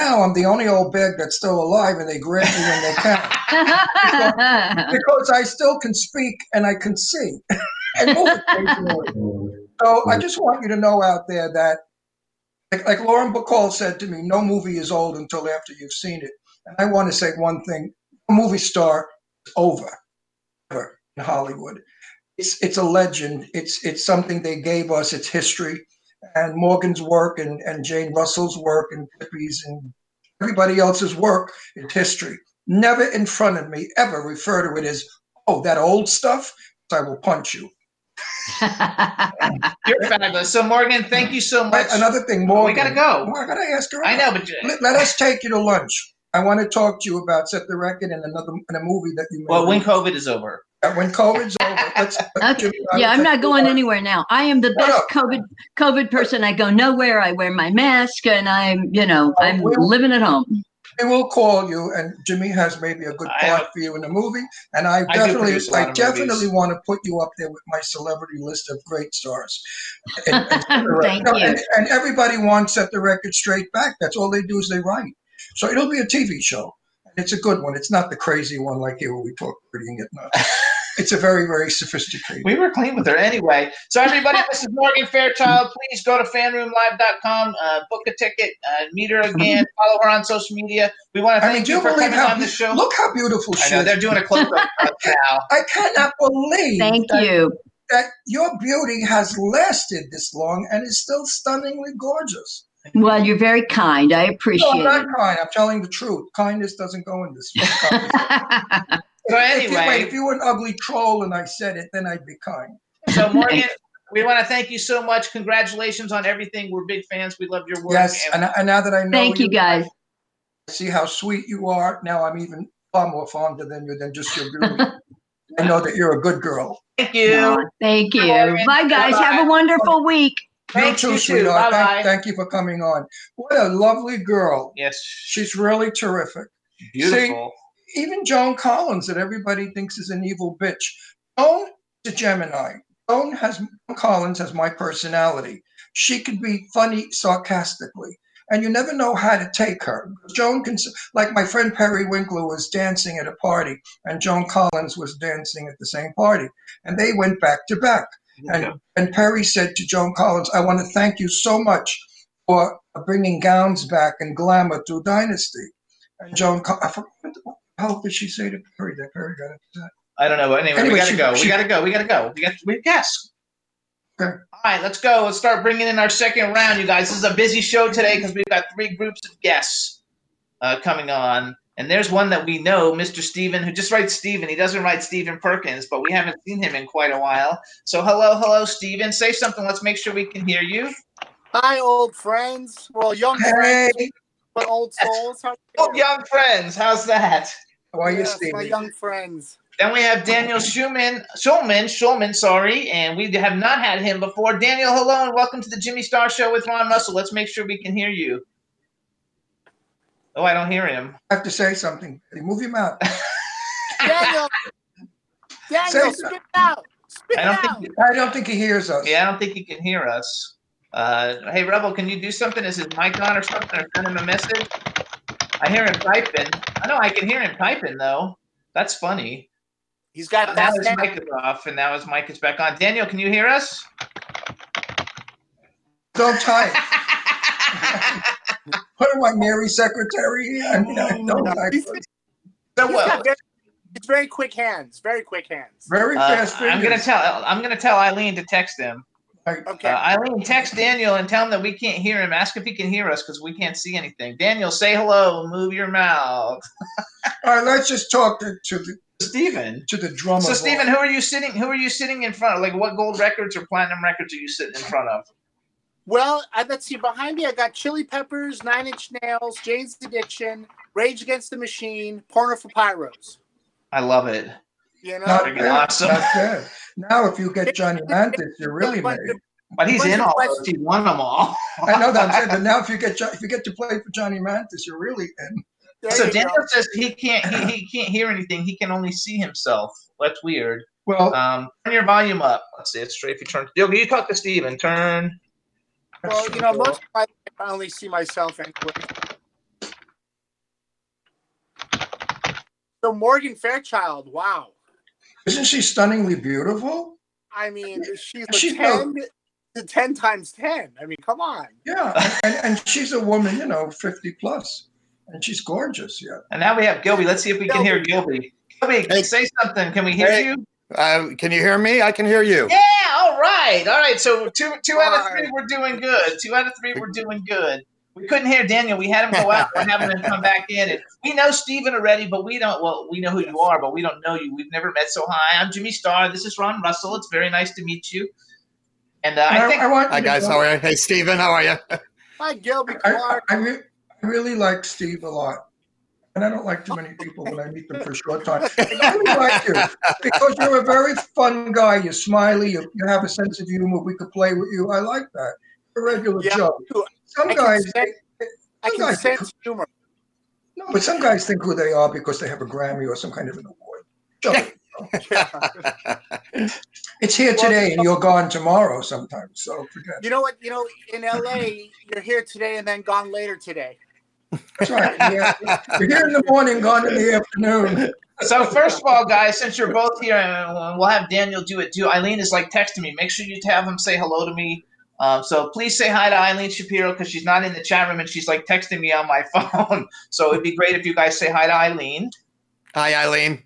Now I'm the only old bag that's still alive, and they grab me when they can. because I still can speak and I can see. So I just want you to know out there that like Lauren Bacall said to me, no movie is old until after you've seen it. And I want to say one thing. A movie star is over in Hollywood. It's a legend. It's something they gave us. It's history. And Morgan's work and Jane Russell's work and Tippi's and everybody else's work is history. Never in front of me ever refer to it as, oh, that old stuff? I will punch you. You're fabulous. So Morgan, thank you so much. Another thing, Morgan, we gotta go. I gotta ask her. I know, but let us take you to lunch. I want to talk to you about Set the Record and a movie that you made. Well, when COVID is over. When COVID's over, let's. Okay. Yeah, I'm not going anywhere now. I am the best COVID person. I go nowhere. I wear my mask, and I'm, you know, I'm living at home. We will call you, and Jimmy has maybe a good part for you in the movie. And I definitely want to put you up there with my celebrity list of great stars. Thank you. And everybody wants Set the Record Straight Back. That's all they do is they write. So it'll be a TV show. It's a good one. It's not the crazy one like here where we talk pretty and get nuts. It's a very, very sophisticated. We were clean with her anyway. So everybody, this is Morgan Fairchild. Please go to fanroomlive.com, book a ticket, meet her again, follow her on social media. We want to thank you for coming on the show. Look how beautiful she is. I know, they're doing a close-up now. I cannot believe that your beauty has lasted this long and is still stunningly gorgeous. Well, you're very kind. I appreciate it. No, I'm not kind. I'm telling the truth. Kindness doesn't go in this. So anyway. If you were an ugly troll and I said it, then I'd be kind. So, Morgan, we want to thank you so much. Congratulations on everything. We're big fans. We love your work. Yes, and now that I know you guys. See how sweet you are. Now I'm even far more fonder than you than just your beauty. I know that you're a good girl. Thank you. No, thank you. Bye, guys. Bye. Have a wonderful week. You too, sweetheart. Thank you for coming on. What a lovely girl. Yes. She's really terrific. Beautiful. See, even Joan Collins that everybody thinks is an evil bitch. Joan is a Gemini. Joan Collins has my personality. She can be funny sarcastically. And you never know how to take her. Joan can, like my friend Perry Winkler was dancing at a party and Joan Collins was dancing at the same party. And they went back to back. And Perry said to Joan Collins, I want to thank you so much for bringing gowns back and glamour to Dynasty. And Joan Collins, what the hell did she say to Perry that Perry got upset? I don't know. Anyway, we got to go. We guess. Okay. All right, let's go. Let's start bringing in our second round, you guys. This is a busy show today because we've got three groups of guests coming on. And there's one that we know, Mr. Stephen, who just writes Stephen. He doesn't write Stephen Perkins, but we haven't seen him in quite a while. So hello, Stephen. Say something. Let's make sure we can hear you. Hi, old friends. Well, young friends, but old souls. Young friends. How's that? How are you, Stephen? My young friends. Then we have Daniel Shulman, and we have not had him before. Daniel, hello, and welcome to the Jimmy Star Show with Ron Russell. Let's make sure we can hear you. Oh, I don't hear him. I have to say something. Move him out. Daniel, spit out. I don't think he hears us. Yeah, I don't think he can hear us. Hey, Rebel, can you do something? Is his mic on or something? Or send him a message? I hear him typing. I know I can hear him typing, though. That's funny. He's got that. Now his mic is off, and now his mic is back on. Daniel, can you hear us? Don't type. What am I, Mary Secretary? I mean, I don't like it's very quick hands. Very quick hands. Very fast fingers. I'm gonna tell Eileen to text him. Okay. Eileen, text Daniel and tell him that we can't hear him. Ask if he can hear us because we can't see anything. Daniel, say hello. Move your mouth. All right, let's just talk to the drummer. So, Stephen, who are you sitting in front of? Like, what gold records or platinum records are you sitting in front of? Well, let's see. Behind me, I got Chili Peppers, Nine Inch Nails, Jane's Addiction, Rage Against the Machine, Porno for Pyros. I love it. You know, awesome. Now, if you get Johnny Mathis, you're really made. But he's in all those. He won them all. I know that. But now, if you get to play for Johnny Mathis, you're really in. So Daniel says he can't hear anything. He can only see himself. That's weird. Well, turn your volume up. Let's see. It's straight. If you turn, you talk to Stephen. Turn. Well, you know, most of my life I only see myself anyway. So Morgan Fairchild, wow. Isn't she stunningly beautiful? I mean, she's 10 times 10. I mean, come on. Yeah, and she's a woman, you know, 50 plus. And she's gorgeous, yeah. And now we have Gilby. Let's see if we can hear Gilby. Gilby, say something. Can we hear you? Can you hear me? I can hear you. Yeah, all right. So two out of three, we're doing good. We couldn't hear Daniel. We had him go out. We're having him come back in. And we know Stephen already, but we don't. Well, we know who you are, but we don't know you. We've never met. So hi, I'm Jimmy Star. This is Ron Russell. It's very nice to meet you. And hi guys, how are you? Hey Stephen, how are you? Hi Gilby Clarke. I really like Steve a lot. and I don't like too many people when I meet them for a short time. I really like you because you're a very fun guy. You're smiley. You have a sense of humor. We could play with you. I like that. A regular joke. Some guys sense humor. No, but some guys think who they are because they have a Grammy or some kind of an award. It's here today and you're gone tomorrow sometimes. So forget. You know what? You know, in LA, you're here today and then gone later today. That's right. Yeah. You're here in the morning, gone in the afternoon. So first of all, guys, since you're both here, and we'll have Daniel do it too. Eileen is like texting me. Make sure you have him say hello to me. So please say hi to Eileen Shapiro because she's not in the chat room and she's like texting me on my phone. So it'd be great if you guys say hi to Eileen. Hi, Eileen.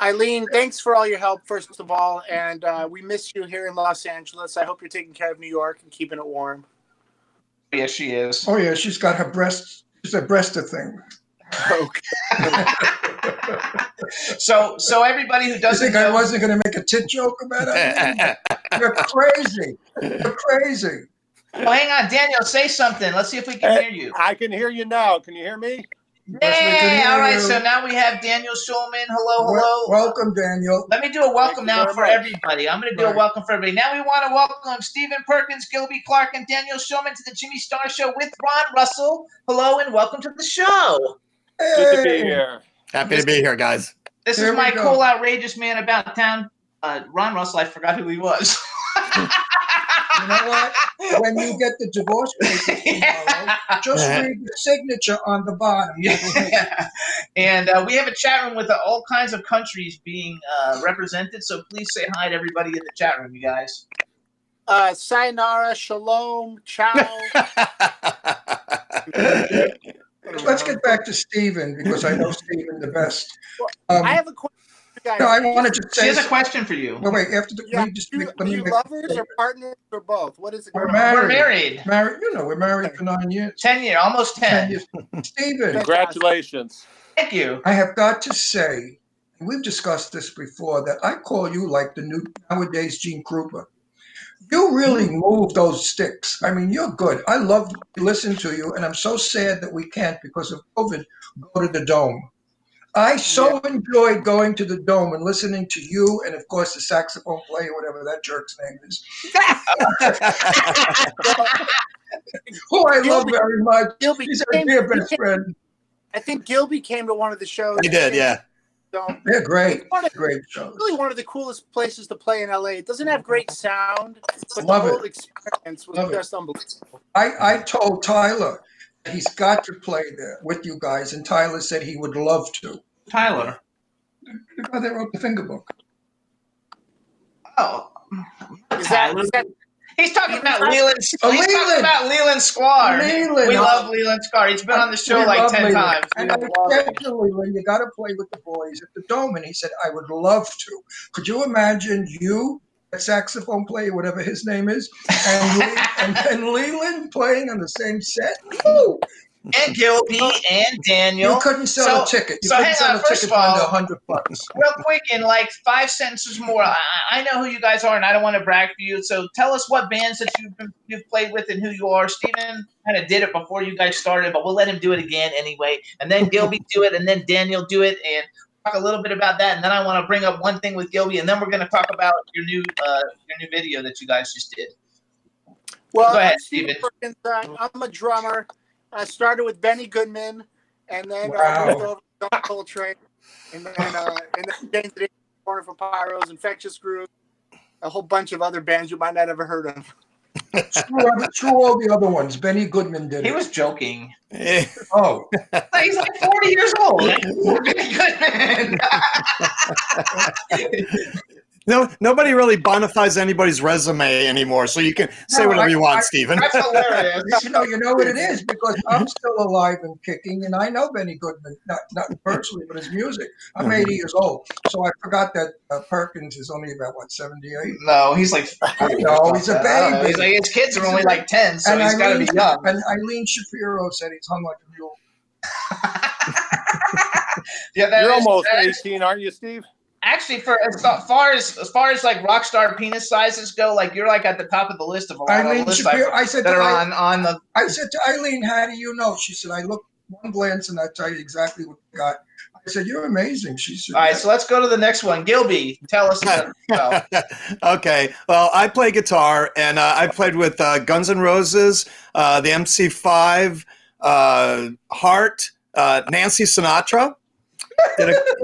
Eileen, thanks for all your help, first of all. And we miss you here in Los Angeles. I hope you're taking care of New York and keeping it warm. Yes, she is. Oh, yeah. She's got her breasts. It's a breaster thing. Okay. So everybody who doesn't think I wasn't going to make a tit joke about it? You're crazy. You're crazy. Well, hang on, Daniel. Say something. Let's see if we can hear you. I can hear you now. Can you hear me? Hey, all right. So now we have Daniel Shulman. Hello, hello. Welcome, Daniel. Let me do a welcome now for everybody. I'm going to do a welcome for everybody. Now we want to welcome Stephen Perkins, Gilby Clarke, and Daniel Shulman to the Jimmy Star Show with Ron Russell. Hello and welcome to the show. Hey. Good to be here. Happy to be here, guys. This is my cool, outrageous man about town, Ron Russell. I forgot who he was. You know what? When you get the divorce papers tomorrow, just read the signature on the bottom. And we have a chat room with all kinds of countries being represented, so please say hi to everybody in the chat room, you guys. Sayonara, shalom, ciao. Let's get back to Stephen, because I know Stephen the best. I have a question. No, I wanted to say. She has a question for you. No, wait. After the, are you lovers or partners or both? What is it? We're married. You know, we're married for 9 years. 10 years, almost 10 years. Stephen, congratulations. Thank you. I have got to say, and we've discussed this before, that I call you like the new nowadays Gene Krupa. You really move those sticks. I mean, you're good. I love to listen to you, and I'm so sad that we can't because of COVID go to the Dome. I enjoyed going to the Dome and listening to you and, of course, the saxophone player, whatever that jerk's name is, who I love very much. Gilby, he's a dear best friend. I think Gilby came to one of the shows. He did, yeah. So, they're great. Great shows. Really one of the coolest places to play in L.A. It doesn't have great sound, but the whole experience was just unbelievable. I told Tyler he's got to play there with you guys, and Tyler said he would love to. Tyler? The guy that wrote the finger book. Oh. He's talking about Leland Sklar. We love Leland Sklar. He's been on the show like 10 times. And I said to Leland, you got to play with the boys at the Dome, and he said, I would love to. Could you imagine you, a saxophone player, whatever his name is, and Leland playing on the same set? Woo! And Gilby and Daniel. You couldn't sell a ticket. So hang on, first of all, $100. Real quick, in like 5 sentences more, I know who you guys are, and I don't want to brag for you. So tell us what bands that you've played with and who you are. Stephen kind of did it before you guys started, but we'll let him do it again anyway. And then Gilby do it, and then Daniel do it, and talk a little bit about that. And then I want to bring up one thing with Gilby, and then we're going to talk about your new video that you guys just did. Well, go ahead, Stephen. I'm a drummer. I started with Benny Goodman, and then I moved over to John Coltrane, and then James Dave, Corner from Pyros, Infectious Groove, a whole bunch of other bands you might not ever heard of. Screw all the other ones. Benny Goodman did it. He was joking. Oh. He's like 40 years old. Benny Goodman. Nobody really bonifies anybody's resume anymore, so you can say whatever you want, Stephen. That's hilarious. You know what it is, because I'm still alive and kicking, and I know Benny Goodman, not personally, but his music. I'm 80 years old, so I forgot that Perkins is only about, 78? No, he's like... No, he's a baby. He's like, his kids are only like 10, so he's got to be young. And Eileen Shapiro said he's hung like a mule. You're almost 18, aren't you, Steve? Actually, for as far as like rock star penis sizes go, like you're like at the top of the list of a lot of lists that are on the. I said to Eileen, "How do you know?" She said, "I look one glance and I tell you exactly what you got. I said, "You're amazing." She said, "All right, so let's go to the next one." Gilby, tell us about yourself. Okay. Well, I play guitar, and I played with Guns N' Roses, the MC5, Heart, Nancy Sinatra.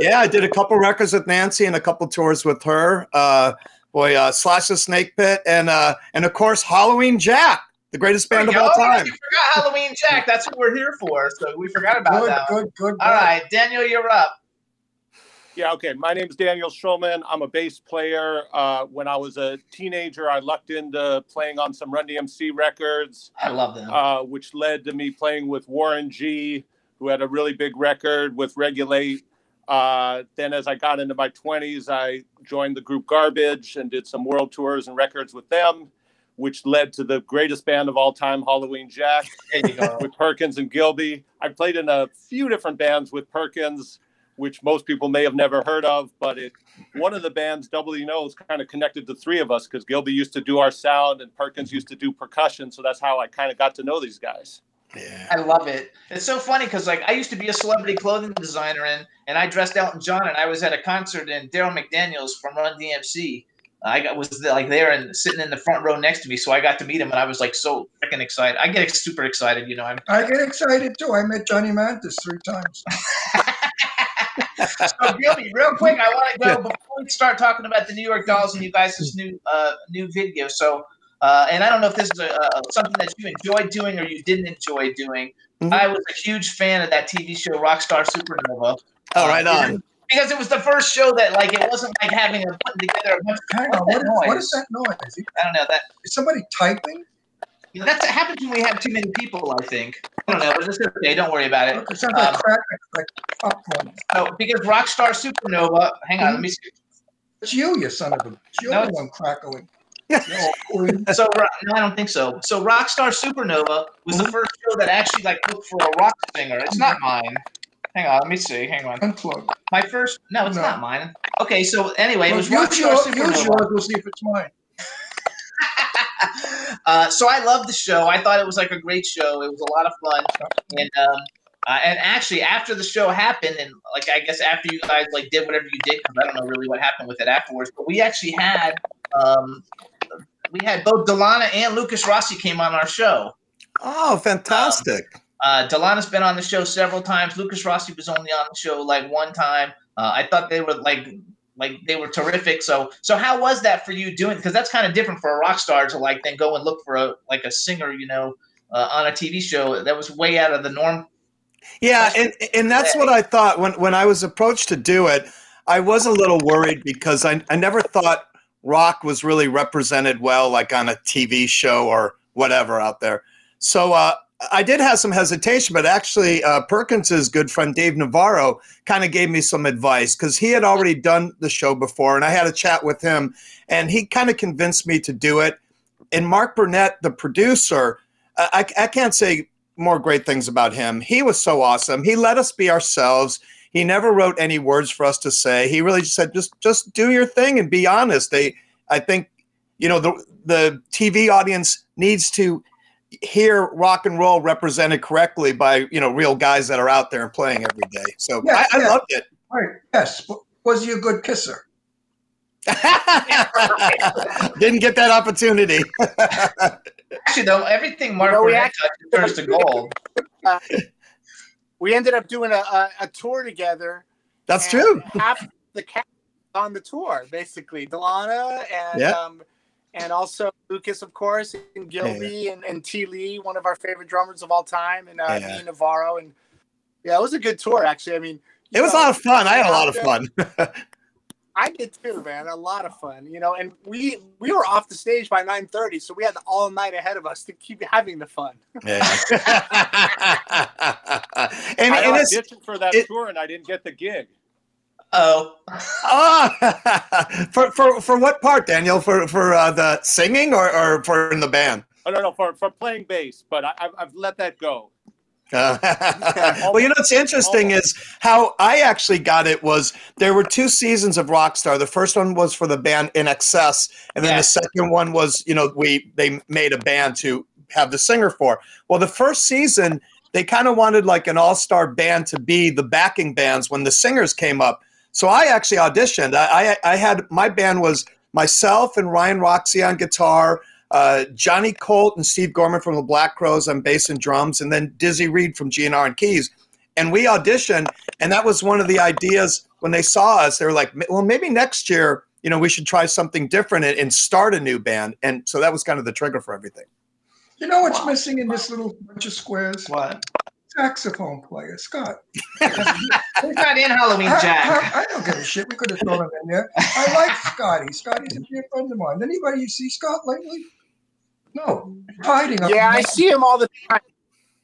I did a couple records with Nancy and a couple tours with her. Slash the Snake Pit, and of course Halloween Jack, the greatest band of all time. We forgot Halloween Jack. That's what we're here for. So we forgot about that. Good. All right, Daniel, you're up. Yeah, okay. My name is Daniel Shulman. I'm a bass player. When I was a teenager, I lucked into playing on some Run DMC records. I love them. Which led to me playing with Warren G, who had a really big record with Regulate. Then as I got into my 20s, I joined the group Garbage and did some world tours and records with them, which led to the greatest band of all time, Halloween Jack, with Perkins and Gilby. I played in a few different bands with Perkins, which most people may have never heard of, but one of the bands, Double E Knows, kind of connected the three of us because Gilby used to do our sound and Perkins used to do percussion. So that's how I kind of got to know these guys. Yeah. I love it. It's so funny because, like, I used to be a celebrity clothing designer, and I dressed Elton John, and I was at a concert, and Daryl McDaniels from Run DMC was there and sitting in the front row next to me, so I got to meet him, and I was, like, so freaking excited. I get super excited, you know. I get excited, too. I met Johnny Mathis 3 times. So, Gilby, real quick, I want to go before we start talking about the New York Dolls and you guys' new video, so – and I don't know if this is something that you enjoyed doing or you didn't enjoy doing. Mm-hmm. I was a huge fan of that TV show, Rockstar Supernova. Oh, right on. Because it was the first show that, like, it wasn't like having a putting together a bunch of what is that noise? I don't know. That is somebody typing? Yeah, that happens when we have too many people, I think. I don't know, but it's okay. Don't worry about it. It sounds like popcorn. Oh, because Rockstar Supernova. Hang on, let me see. It's you son of a bitch. You're the one crackling. So no, I don't think so. So Rockstar Supernova was the first show that actually looked for a rock singer. It's not mine. Hang on, let me see. Hang on. Unplug. My first. No, it's not mine. Okay, so anyway, it was Rockstar Supernova. We'll see if it's mine. So I loved the show. I thought it was like a great show. It was a lot of fun, and actually after the show happened, and like I guess after you guys did whatever you did, because I don't know really what happened with it afterwards, but we actually had. We had both Delana and Lucas Rossi came on our show. Oh, fantastic. Delana's been on the show several times. Lucas Rossi was only on the show 1 time. I thought they were they were terrific. So how was that for you doing? Because that's kind of different for a rock star to then go and look for a singer, on a TV show. That was way out of the norm. Yeah. And that's what I thought when I was approached to do it. I was a little worried because I never thought rock was really represented well, on a TV show or whatever out there. So I did have some hesitation, but actually Perkins' good friend Dave Navarro kind of gave me some advice because he had already done the show before, and I had a chat with him, and he kind of convinced me to do it. And Mark Burnett, the producer, I can't say more great things about him. He was so awesome. He let us be ourselves. He never wrote any words for us to say. He really just said, just do your thing and be honest. I think, the TV audience needs to hear rock and roll represented correctly by, real guys that are out there and playing every day. So yes, I loved it. Right. Yes. Was he a good kisser? Didn't get that opportunity. Actually, though, everything Mark Burnett turns to gold. We ended up doing a tour together. That's true. Half the cast on the tour, basically. Delana and also Lucas, of course, and Gilby and T. Lee, one of our favorite drummers of all time, and Dean Navarro. And it was a good tour, actually. I mean, it was a lot of fun. I had a lot of fun. I did too, man. A lot of fun, And we were off the stage by 9:30, so we had all night ahead of us to keep having the fun. Yeah. I auditioned for that tour, and I didn't get the gig. For what part, Daniel? For the singing or for in the band? Oh no, for playing bass. But I've let that go. What's interesting is how I actually got it was there were 2 seasons of Rockstar. The first one was for the band INXS, and then the second one was they made a band to have the singer for. Well, the first season they kind of wanted like an all-star band to be the backing bands when the singers came up. So I actually auditioned. I had, my band was myself and Ryan Roxy on guitar, Johnny Colt and Steve Gorman from the Black Crowes on bass and drums, and then Dizzy Reed from GNR and keys. And we auditioned, and that was one of the ideas. When they saw us, they were like, well, maybe next year, you know, we should try something different and start a new band. And so that was kind of the trigger for everything. You know what's missing in this little bunch of squares? What? Saxophone player, Scott. He's not in Halloween Jack. I don't give a shit. We could have thrown him in there. I like Scotty. Scotty's a dear friend of mine. Anybody you see Scott lately? No. Hiding. Yeah, I see him all the time.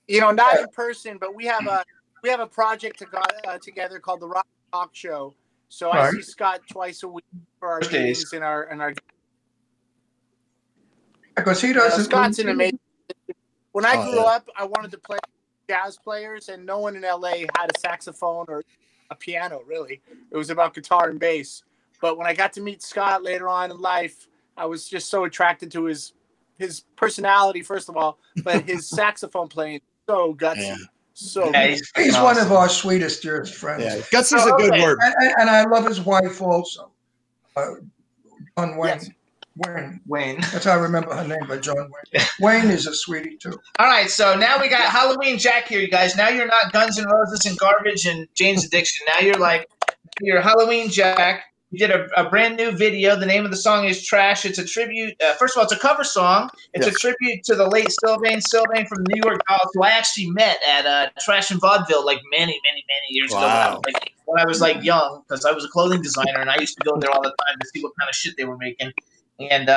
You know, not in person, but we have a project together called the Rock Talk Show. So I see Scott twice a week for our meetings and our. Because he doesn't. Scott's an amazing. When I grew up, I wanted to play jazz players, and no one in LA had a saxophone or a piano. Really, it was about guitar and bass. But when I got to meet Scott later on in life, I was just so attracted to his personality, first of all, but his saxophone playing so gutsy. Yeah. So he's awesome. One of our sweetest, dearest friends. Yeah, guts is a good word. And I love his wife also, John Wayne. Yes. Wayne. That's how I remember her name, by John Wayne. Wayne is a sweetie, too. All right, so now we got Halloween Jack here, you guys. Now you're not Guns N' Roses and Garbage and Jane's Addiction. Now you're like, you're Halloween Jack. You did a brand new video. The name of the song is Trash. It's a tribute. First of all, it's a cover song. It's a tribute to the late Sylvain from the New York Dolls, who I actually met at Trash and Vaudeville like many years ago. Like, when I was like young, because I was a clothing designer, and I used to go there all the time to see what kind of shit they were making. And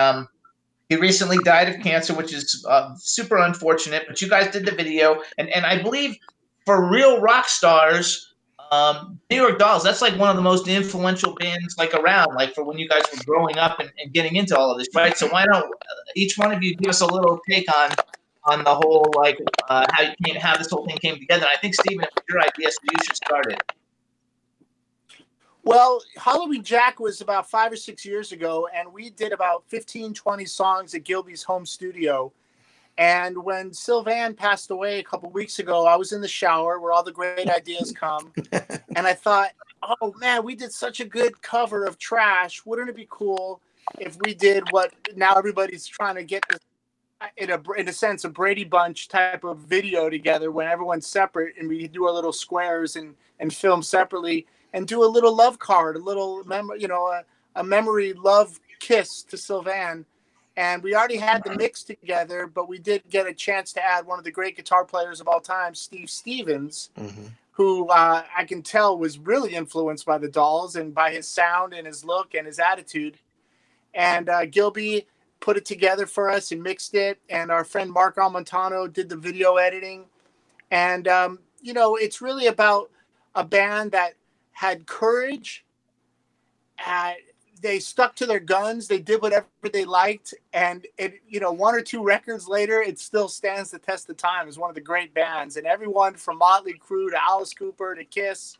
he recently died of cancer, which is super unfortunate. But you guys did the video. And I believe for real rock stars, New York Dolls, that's like one of the most influential bands like around, like for when you guys were growing up and getting into all of this, right? So why don't each one of you give us a little take on the whole, like how this whole thing came together. And I think, Stephen, it was your idea, so you should start it. Well, Halloween Jack was about 5 or 6 years ago, and we did about 15, 20 songs at Gilby's home studio. And when Sylvain passed away a couple weeks ago, I was in the shower where all the great ideas come. And I thought, oh, man, we did such a good cover of Trash. Wouldn't it be cool if we did what now everybody's trying to get this, in a sense, a Brady Bunch type of video together when everyone's separate and we do our little squares and film separately. And do a little love card, a little memory, you know, a memory love kiss to Sylvain. And we already had the mix together, but we did get a chance to add one of the great guitar players of all time, Steve Stevens, who I can tell was really influenced by the Dolls and by his sound and his look and his attitude. And Gilby put it together for us and mixed it. And our friend Mark Almontano did the video editing. And, you know, it's really about a band that had courage, they stuck to their guns, they did whatever they liked, and it, you know, one or two records later, it still stands the test of time as one of the great bands. And everyone from Motley Crue to Alice Cooper to Kiss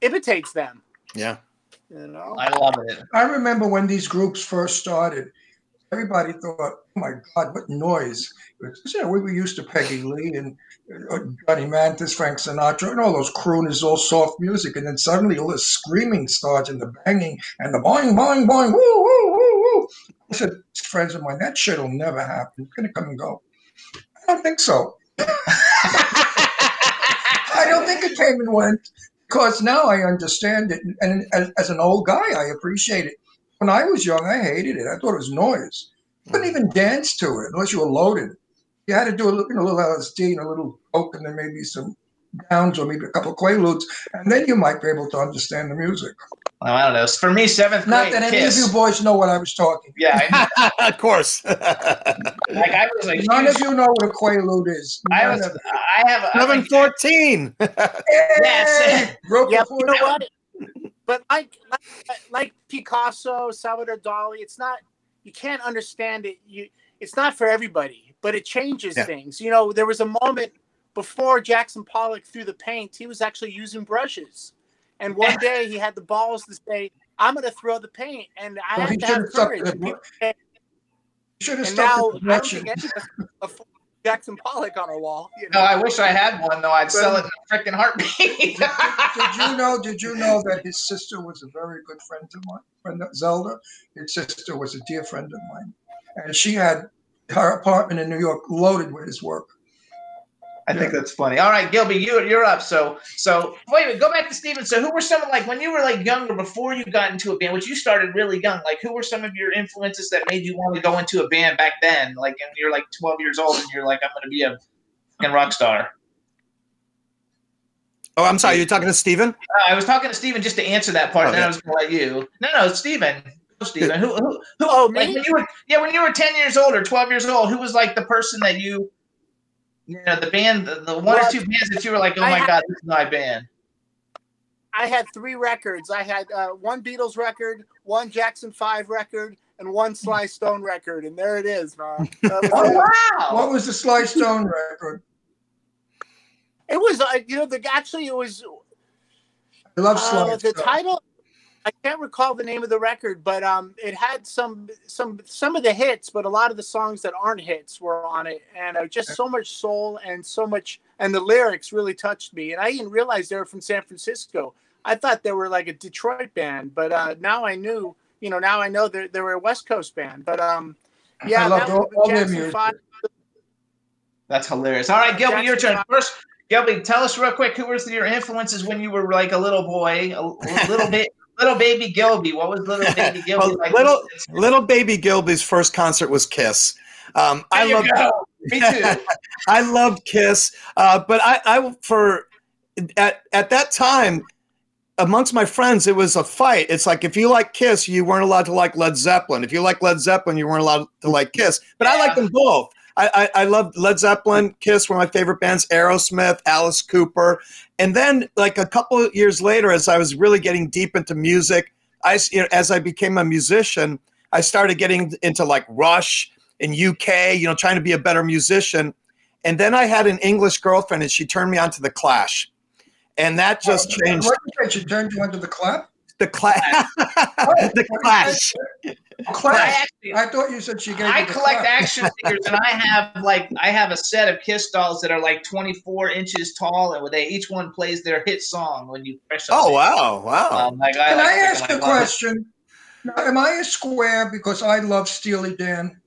imitates them. Yeah. You know? I love it. I remember when these groups first started, everybody thought, oh my God, what noise. Yeah, we were used to Peggy Lee and Johnny Mathis, Frank Sinatra, and all those crooners, all soft music. And then suddenly all the screaming starts and the banging and the boing, boing, boing, woo, woo, woo, woo. I said, friends of mine, that shit will never happen. It's going to come and go. I don't think so. I don't think it came and went, because now I understand it. And as an old guy, I appreciate it. When I was young, I hated it. I thought it was noise. You couldn't even dance to it unless you were loaded. You had to do a little LSD and a little coke and then maybe some downs or maybe a couple of quaaludes, and then you might be able to understand the music. Well, I don't know. For me, seventh grade, Kiss. Not that any of you boys know what I was talking about. Yeah, of course. I was like, none of you know what a quaalude is. I have 714. Yes. Yeah, you know what? But like Picasso, Salvador Dali, it's not, you can't understand it. It's not for everybody, but it changes things. You know, there was a moment before Jackson Pollock threw the paint, he was actually using brushes. And one day he had the balls to say, I'm going to throw the paint. And I have to have courage. Should have stopped. Jackson Pollock on a wall. You know? No, I wish I had one, though. I'd sell it in a freaking heartbeat. Did you know that his sister was a very good friend of mine? Zelda, his sister, was a dear friend of mine. And she had her apartment in New York loaded with his work. I think that's funny. All right, Gilby, you're up. So wait a minute, go back to Stephen. So who were some of, like, when you were like younger, before you got into a band, which you started really young, like who were some of your influences that made you want to go into a band back then? Like, and you're like 12 years old and you're like, I'm going to be a fucking rock star. Oh, I'm sorry. You're talking to Stephen? I was talking to Stephen just to answer that part. I was going to let you. No, Stephen. Stephen, who? Oh, like me? When you were 10 years old or 12 years old, who was like the person that you know, the band, the one or two bands that you were like, oh my God, this is my band? I had three records. I had one Beatles record, one Jackson 5 record, and one Sly Stone record. And there it is, Ron. Wow. What was the Sly Stone record? It was, I love Sly Stone. The title, I can't recall the name of the record, but it had some of the hits, but a lot of the songs that aren't hits were on it, and just so much soul and so much, and the lyrics really touched me. And I didn't realize they were from San Francisco. I thought they were like a Detroit band, but now I knew. You know, now I know they were a West Coast band. But yeah, I loved all their music. That's hilarious. All right, Gilby, your turn first. Gilby, tell us real quick who were your influences when you were like a little boy, a little bit. Little Baby Gilby. What was Little Baby Gilby like? Little Baby Gilby's first concert was Kiss. Me too. I loved Kiss. But at that time, amongst my friends, it was a fight. It's like, if you like Kiss, you weren't allowed to like Led Zeppelin. If you like Led Zeppelin, you weren't allowed to like Kiss. But I liked them both. I loved Led Zeppelin. Kiss were my favorite bands, Aerosmith, Alice Cooper. And then like a couple of years later, as I was really getting deep into music, as I became a musician, I started getting into like Rush and UK, you know, trying to be a better musician. And then I had an English girlfriend and she turned me onto The Clash. And that just changed. What did you say? She turned you onto The Clash? The Clash. The Clash. I thought you said she gave. I collect action figures, and I have a set of Kiss dolls that are like 24 inches tall, and they each one plays their hit song when you press. Oh wow! Can I ask a question? Now, am I a square because I love Steely Dan?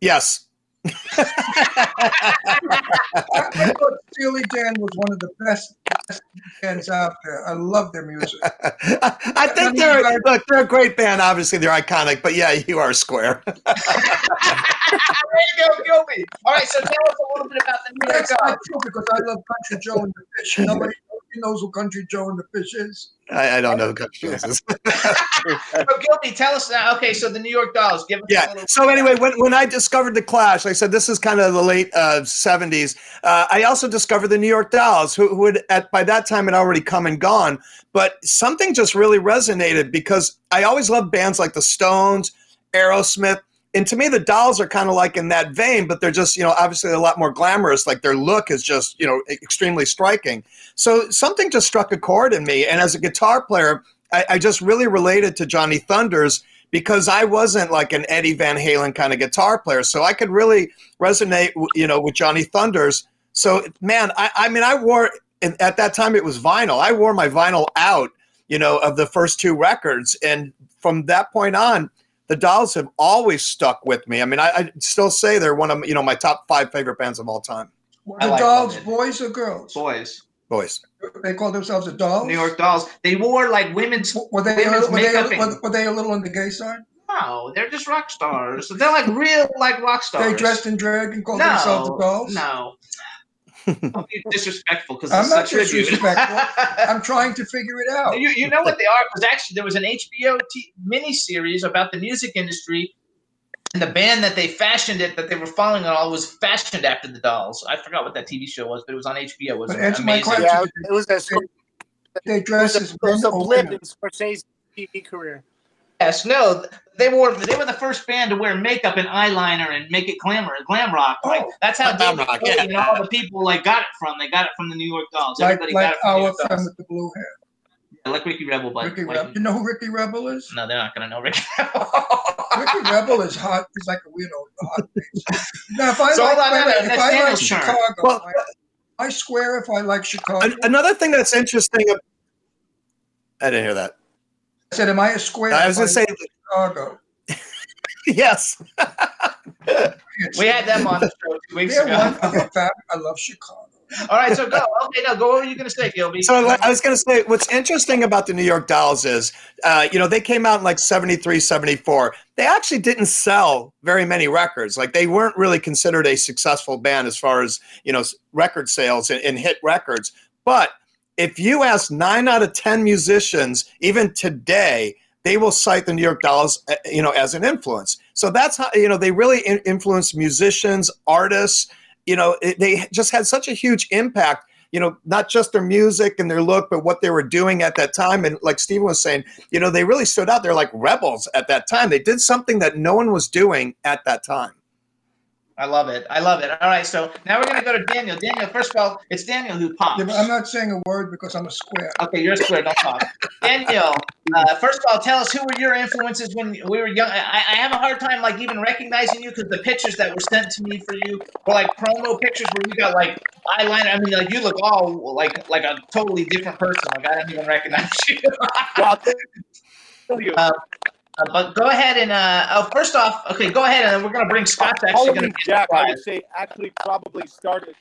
Yes. I thought Steely Dan was one of the best bands out there. I love their music. I think they're a great band. Obviously, they're iconic. But yeah, you are square. There you go, Gilby. All right, so tell us a little bit about the music. That's not true because I love Country Joe and the Fish. Nobody knows who Country Joe and the Fish is. I don't know who Country Joe is. So Gilby, tell us now. Okay, so the New York Dolls. Give us a little. So anyway, when I discovered The Clash, I said this is kind of the late 70s. I also discovered the New York Dolls, who had by that time had already come and gone. But something just really resonated because I always loved bands like the Stones, Aerosmith. And to me, the Dolls are kind of like in that vein, but they're just, you know, obviously a lot more glamorous. Like their look is just, you know, extremely striking. So something just struck a chord in me. And as a guitar player, I just really related to Johnny Thunders because I wasn't like an Eddie Van Halen kind of guitar player. So I could really resonate, you know, with Johnny Thunders. So, man, I wore, at that time it was vinyl. I wore my vinyl out, you know, of the first two records. And from that point on, the Dolls have always stuck with me. I mean, I still say they're one of, you know, my top 5 favorite bands of all time. Were the Dolls boys or girls? Boys. They called themselves the Dolls? New York Dolls. They wore like women's makeup. Were they a little on the gay side? No, they're just rock stars. They're like real like rock stars. They dressed in drag and called themselves the Dolls? No. Don't be disrespectful because I'm not disrespectful. I'm trying to figure it out. You know what they are? Because actually, there was an HBO miniseries about the music industry, and the band that they fashioned it, that they were following on all, was fashioned after the Dolls. I forgot what that TV show was, but it was on HBO. It was amazing. My question. Yeah, it was they dressed as men. It was a blip in Scorsese's TV career. Yes, no, they were the first band to wear makeup and eyeliner and make it glam rock. Like that's how David Bowie and all the people like got it from. They got it from the New York Dolls. Everybody got it from our friend with the blue hair. Yeah, like Ricky Rebel, but you know who Ricky Rebel is? No, they're not gonna know Ricky Rebel. Ricky Rebel is hot. He's like a weirdo. God. Now, if I so like Chicago, well, I swear if I like Chicago. Another thing that's interesting. I didn't hear that. I said, am I a square? I was going to say Chicago. Yes. We had them on the show 2 weeks ago. I love Chicago. All right, so go. Okay, now go over what you're going to say, Gilby. So I was going to say what's interesting about the New York Dolls is, they came out in like 73, 74. They actually didn't sell very many records. Like they weren't really considered a successful band as far as, record sales and hit records. But if you ask 9 out of 10 musicians, even today, they will cite the New York Dolls, as an influence. So that's how, they really influenced musicians, artists. They just had such a huge impact, not just their music and their look, but what they were doing at that time. And like Steve was saying, they really stood out. They're like rebels at that time. They did something that no one was doing at that time. I love it. All right, so now we're going to go to Daniel. Daniel, first of all, it's Daniel who pops. Yeah, but I'm not saying a word because I'm a square. Okay, you're a square. Don't pop. Daniel, first of all, tell us who were your influences when we were young. I have a hard time, even recognizing you because the pictures that were sent to me for you were, promo pictures where you got, eyeliner. You look all like a totally different person. I don't even recognize you. But go ahead and first off, okay, go ahead and then we're going to bring Scott's actually going to be Jack, I would say actually probably started.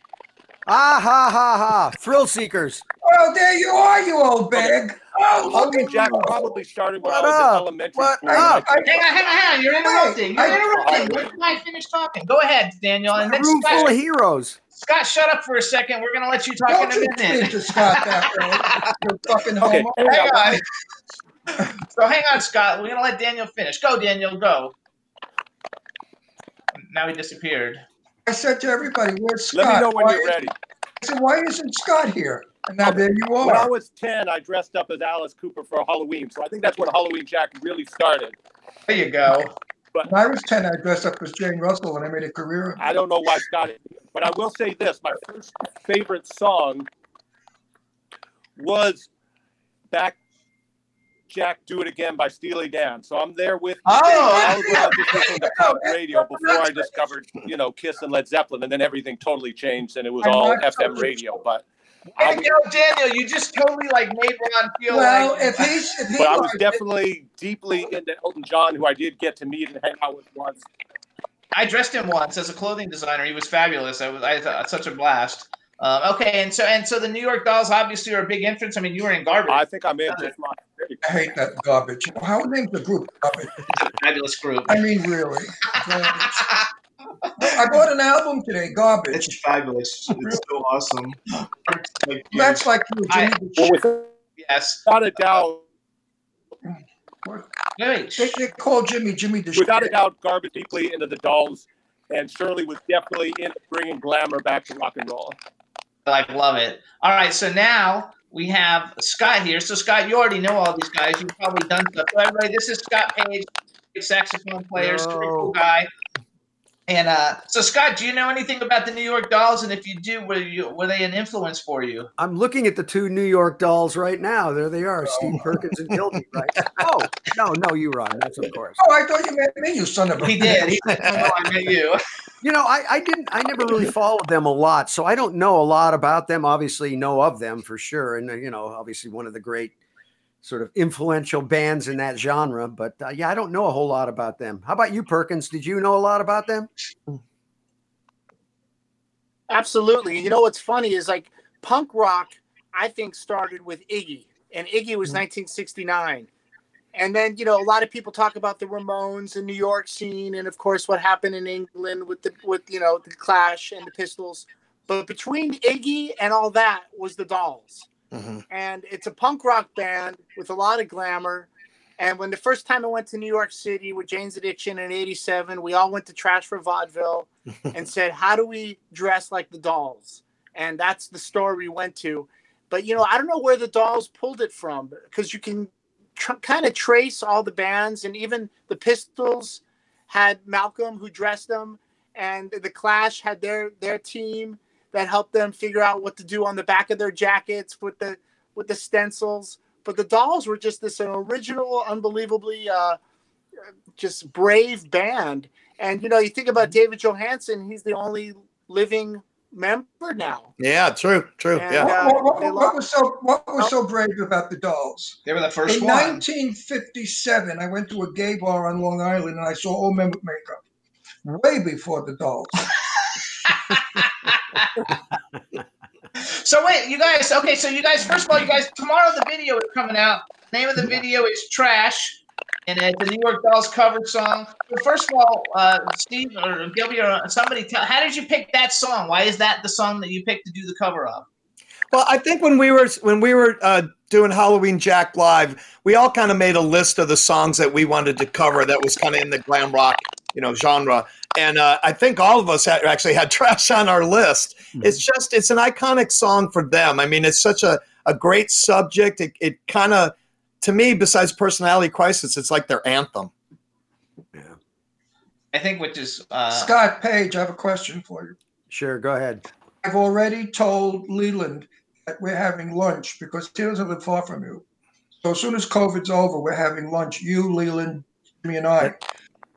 Ah, ha, ha, ha. Thrill seekers. Well, there you are, you old bag. Okay. Oh, look at Jack you. Probably started when I was in elementary school. Hang on. You're interrupting. Wait till I finish talking. Go ahead, Daniel. And then room Scott, full of heroes. Scott, shut up for a second. We're going to let you talk in a minute. Don't Scott that you're fucking homo. Okay. Hang on. So hang on, Scott. We're going to let Daniel finish. Go, Daniel, go. Now he disappeared. I said to everybody, where's Scott? Let me know when you're ready. I said, why isn't Scott here? And now there you are. When I was 10, I dressed up as Alice Cooper for Halloween. So I think that's when Halloween Jack really started. There you go. But when I was 10, I dressed up as Jane Russell and I made a career. I don't know why Scott is here. But I will say this. My first favorite song was Back Jack, Do It Again by Steely Dan. So I'm there with I was listening to pop radio before I discovered, Kiss and Led Zeppelin, and then everything totally changed, and it was all FM radio. But Daniel, you just totally made Ron feel But I was definitely deeply into Elton John, who I did get to meet and hang out with once. I dressed him once as a clothing designer. He was fabulous. I had such a blast. Okay, and so the New York Dolls obviously are a big influence. You were in Garbage. I think I'm in. I hate that Garbage. How named the group Garbage? It's a fabulous group. Really. I bought an album today, Garbage. It's fabulous. It's so awesome. That's you. Yes. Without a doubt. They call Jimmy the Without a doubt, Garbage deeply into the Dolls, and Shirley was definitely into bringing glamour back to rock and roll. I love it. All right, so now we have Scott here. So, Scott, you already know all these guys. You've probably done stuff. So, everybody, this is Scott Page, saxophone player, super cool guy. And so, Scott, do you know anything about the New York Dolls? And if you do, were they an influence for you? I'm looking at the two New York Dolls right now. There they are, Steve Perkins and Gilby, right? Oh, no, you, Ron. That's of course. Oh, I thought you meant me, you son of a bitch. He did. He said, no, I meant you. I didn't. I never really followed them a lot, so I don't know a lot about them. Obviously, know of them for sure, and obviously one of the great sort of influential bands in that genre. But I don't know a whole lot about them. How about you, Perkins? Did you know a lot about them? Absolutely. What's funny is punk rock, I think, started with Iggy, and Iggy was 1969. And then, a lot of people talk about the Ramones and New York scene and, of course, what happened in England with the Clash and the Pistols. But between Iggy and all that was the Dolls. Mm-hmm. And it's a punk rock band with a lot of glamour. And when the first time I went to New York City with Jane's Addiction in 87, we all went to Trash for Vaudeville and said, how do we dress like the Dolls? And that's the store we went to. But, I don't know where the Dolls pulled it from because you can kind of trace all the bands, and even the Pistols had Malcolm who dressed them, and the Clash had their team that helped them figure out what to do on the back of their jackets with the stencils. But the Dolls were just this original, unbelievably just brave band. And, you know, you think about David Johansen, he's the only living member now. Yeah, true. And, yeah. What was so brave about the Dolls? They were the first one. In 1957, I went to a gay bar on Long Island and I saw all men with makeup. Way before the Dolls. So wait, you guys, okay, so you guys, first of all, you guys, tomorrow the video is coming out. The name of the video is Trash, and it's a New York Dolls cover song. But first of all, Steve or Gilby or somebody, how did you pick that song? Why is that the song that you picked to do the cover of? Well, I think when we were doing Halloween Jack Live, we all kind of made a list of the songs that we wanted to cover that was kind of in the glam rock, you know, genre. And I think all of us actually had Trash on our list. Mm-hmm. It's an iconic song for them. I mean, it's such a great subject. It kind of, to me, besides Personality Crisis, it's like their anthem. Yeah. I think which is... Scott Page, I have a question for you. Sure, go ahead. I've already told Leland that we're having lunch because he doesn't live far from you. So as soon as COVID's over, we're having lunch. You, Leland, Jimmy, and I.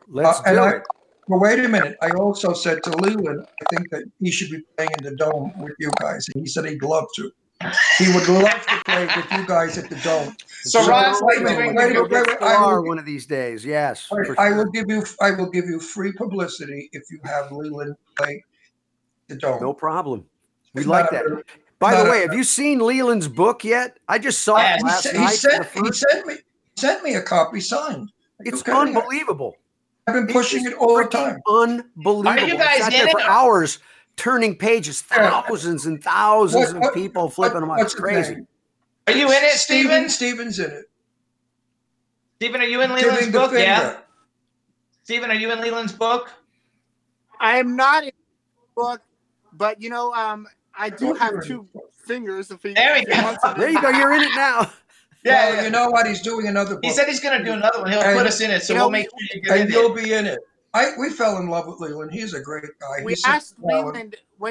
Let's do it. Well, wait a minute. I also said to Leland, I think that he should be playing in the Dome with you guys. And he said he'd love to. He would love to play with you guys at the Dome. So Ron's waiting one of these days. Yes. I will give you free publicity if you have Leland play the Dome. No problem. We like that. By the way, have you seen Leland's book yet? I just saw it last night. He sent me a copy signed. It's unbelievable. I've been pushing it all the time. Unbelievable. Are you guys sat there for hours turning pages, thousands and thousands of people flipping them out. It's crazy. Are you in it, Stephen? Stephen's in it. Stephen, are you in Leland's book? Yeah. Stephen, are you in Leland's book? I am not in the book, but, you know, I do have two fingers. There we go. There you go. You're in it now. Yeah, well, you know what? He's doing another book. He said he's going to do another one. He'll put us in it, so we'll make sure you get in it. And you'll be in it. We fell in love with Leland. He's a great guy. We asked Leland when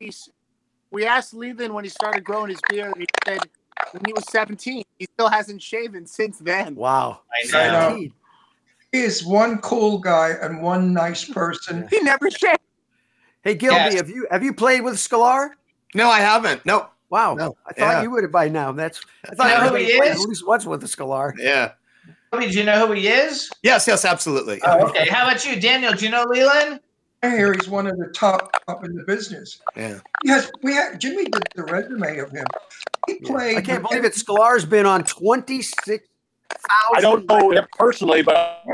he started growing his beard, he said when he was 17, he still hasn't shaven since then. Wow. I know. He is one cool guy and one nice person. He never shaved. Hey, Gilby, have you played with Sklar? No, I haven't. No. Wow. No, I thought you would have by now. I thought everybody played at least once with the Sklar. Yeah. I mean, do you know who he is? Yes, absolutely. Oh, okay. How about you, Daniel? Do you know Leland? I hear he's one of the top up in the business. Yeah. Yes, Jimmy did the resume of him. He played. I can't believe it. Sklar's been on 26,000. I don't know him personally, but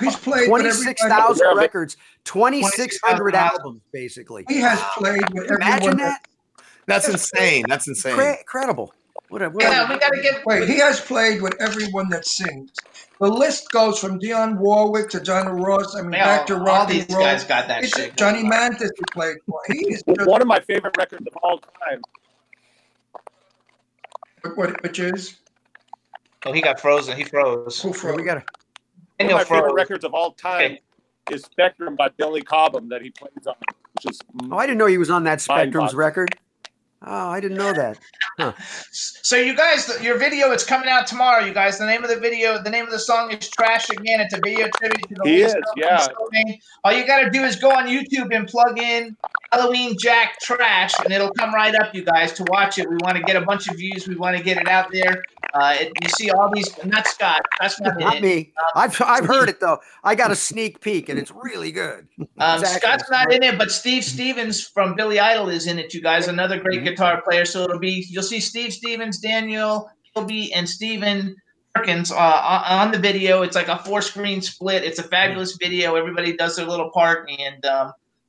he's played 26,000 records, 2,600 albums, basically. He has played with everyone. Imagine that. That's insane. That's insane. Incredible. We gotta get. Wait, he has played with everyone that sings. The list goes from Dionne Warwick to Diana Ross. I mean, back to Robbie Rose. All these guys got that shit. Johnny Mathis he played for. He's one of my favorite records of all time. Which is? Oh, he got frozen. He froze. Who froze? One of my favorite records of all time is Spectrum by Billy Cobham that he plays on. Which is I didn't know he was on that Spectrum's record. Oh, I didn't know that. Huh. So you guys, your video, it's coming out tomorrow, you guys. The name of the video, the name of the song is Trash Again. It's a video tribute to the All you got to do is go on YouTube and plug in Halloween Jack Trash, and it'll come right up, you guys, to watch it. We want to get a bunch of views. We want to get it out there. You see all these – not Scott. That's not me. I've heard it, though. I got a sneak peek, and it's really good. Exactly. Scott's not in it, but Steve Stevens from Billy Idol is in it, you guys, another great guitar player. So it'll be – you'll see Steve Stevens, Daniel, Gilby, and Stephen Perkins on the video. It's like a four-screen split. It's a fabulous video. Everybody does their little part, and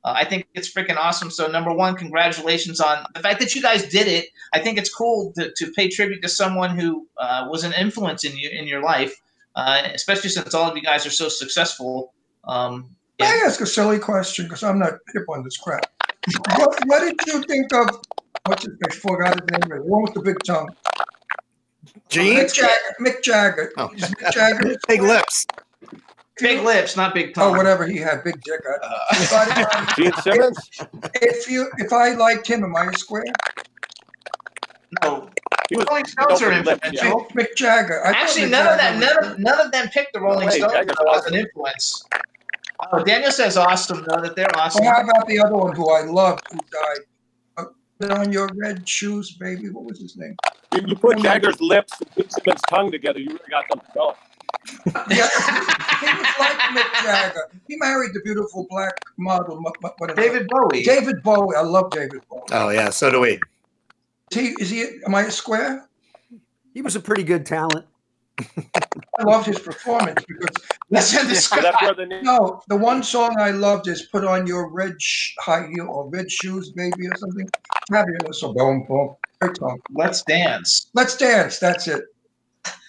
I think it's freaking awesome. So, number one, congratulations on the fact that you guys did it. I think it's cool to pay tribute to someone who was an influence in your life, especially since all of you guys are so successful. Can I ask a silly question because I'm not hip on this crap? What did you think of? I forgot his name. The one with the big tongue. Mick Jagger. Oh. Mick Jagger. Big lips. Big lips, not big tongue. Oh, whatever he had, big dick. If I liked him, am I a square? No. He was Rolling Stones are influential. Yeah. Mick Jagger. None of them picked the Rolling Stones as an influence. Oh, Daniel says awesome, though, that they're awesome. Well, how about the other one who I loved, who died? On your red shoes, baby. What was his name? You put Jagger's lips and Winston's tongue together, you really got something going. Yeah, he was like Mick Jagger. He married the beautiful black model. David Bowie. David Bowie. I love David Bowie. Oh, yeah, so do we. Am I square? He was a pretty good talent. I loved his performance because the one song I loved is "Put on Your Red High Heel" or "Red Shoes, Baby" or something. Fabulous, great song. Let's dance. That's it.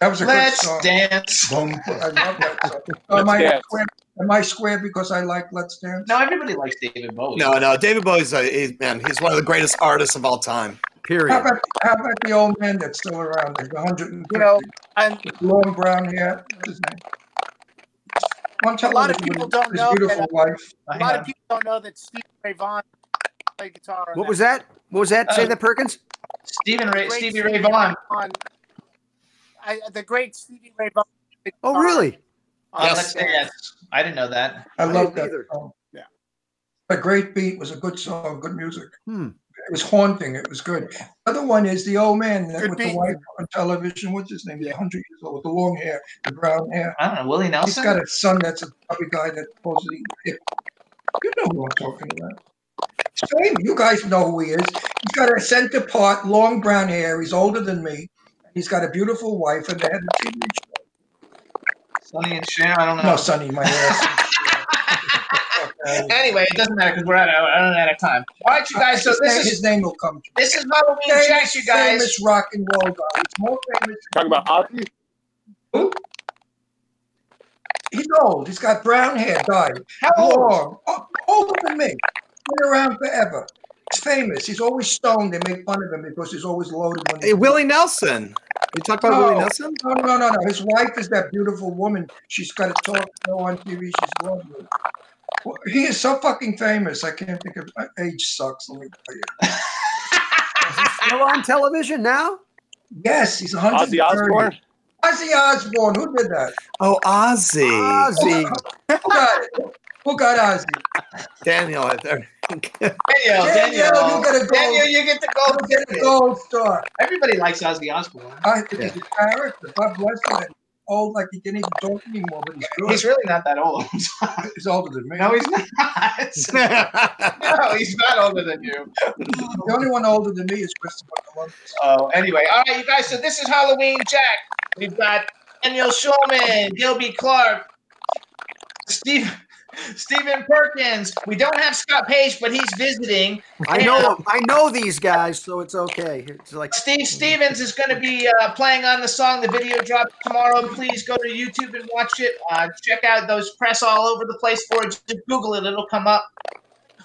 That was a good song. Let's dance. I love that song. Am I square because I like Let's Dance? No, everybody likes David Bowie. No, David Bowie's he's one of the greatest artists of all time. Period. How about the old man that's still around? Like 150. Long brown hair. A lot of people don't know. A lot of people don't know that Stephen Ray Vaughan played guitar. What was that? Say that, Perkins. Stevie Ray Vaughan. The great Stevie Ray Vaughan. Oh, really? Yes. I didn't know that. I love that song. Yeah. A great beat was a good song. Good music. It was haunting. It was good. The other one is the old man the wife on television. What's his name? He's 100 years old with the long hair, the brown hair. I don't know. Willie Nelson? He's got a son that's a puppy guy that's supposedly hip. You know who I'm talking about. Same. You guys know who he is. He's got a center part, long brown hair. He's older than me. He's got a beautiful wife, and they had a TV show. Sonny and Cher? I don't know. No, Sonny, my ass. Anyway, it doesn't matter because we're out of time. All right, you guys. So his name will come. This is Halloween Jack, you guys. Famous rock and roll guy. It's more famous. Talking about Ozzy. Who? He's old. He's got brown hair. Died. How old? Older than me. Been around forever. He's famous. He's always stoned. They make fun of him because he's always loaded. Hey, Willie Nelson. You talk about Willie Nelson? No. His wife is that beautiful woman. She's got a talk show on TV. She's lovely. He is so fucking famous. I can't think of age sucks. Let me tell you. Is he still on television now? Yes, he's 130. Ozzy Osbourne. Who did that? Oh, Ozzy. Who got Ozzy? Daniel, I think. Daniel, you get a gold. Daniel, you get the gold. You get a gold star. Everybody likes Ozzy Osbourne. I think he's a character. God bless him. Old, like he didn't even talk anymore, but he's really not that old. He's older than me. No, he's not. No, he's not older than you. The only one older than me is Christopher Columbus. Oh, anyway. All right, you guys. So this is Halloween Jack. We've got Daniel Shulman, Gilby Clarke, Stephen Perkins. We don't have Scott Page, but he's visiting. I know these guys, so it's okay. It's like Steve Stevens is going to be playing on the song. The video drops tomorrow. Please go to YouTube and watch it. Check out those press all over the place for it. Just Google it. It'll come up.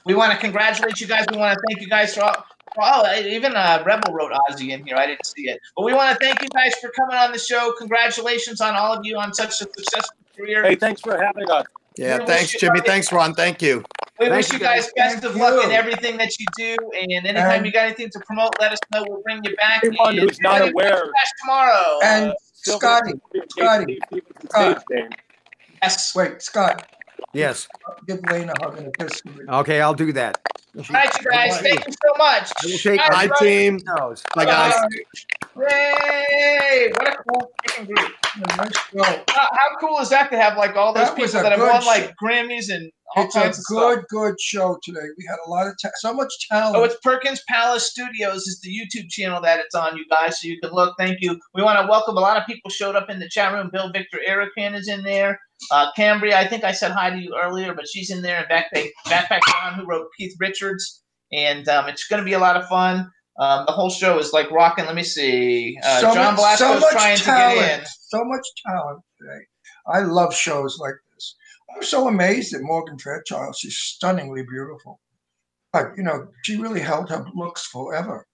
We want to congratulate you guys. We want to thank you guys for all. Even Rebel wrote Ozzy in here. I didn't see it. But we want to thank you guys for coming on the show. Congratulations on all of you on such a successful career. Hey, thanks for having us. Yeah, thanks, Jimmy. Thanks, Ron. Thank you. We wish you guys best of luck in everything that you do. And anytime you got anything to promote, let us know. We'll bring you back. Anyone who's not aware. Tomorrow. And Scott. Yes. Wait, Scott. Yes. Give Lainie a hug and a kiss. Okay, I'll do that. All right, you guys. Thank you so much. Hi, team. Bye, guys. Yay! What a cool freaking group. Nice show. How cool is that to have like all those people that have won like Grammys and all kinds of stuff? It's a good show today. We had a lot of so much talent. Oh, it's Perkins Palace Studios is the YouTube channel that it's on, you guys, so you can look. Thank you. We want to welcome a lot of people showed up in the chat room. Bill Victor Erican is in there. Cambria, I think I said hi to you earlier, but she's in there. And Backpack John, who wrote Keith Richards, and it's going to be a lot of fun. The whole show is like rocking. Let me see. John Velasco is trying to get in. So much talent today. I love shows like this. I'm so amazed at Morgan Fairchild. She's stunningly beautiful. But, she really held her looks forever.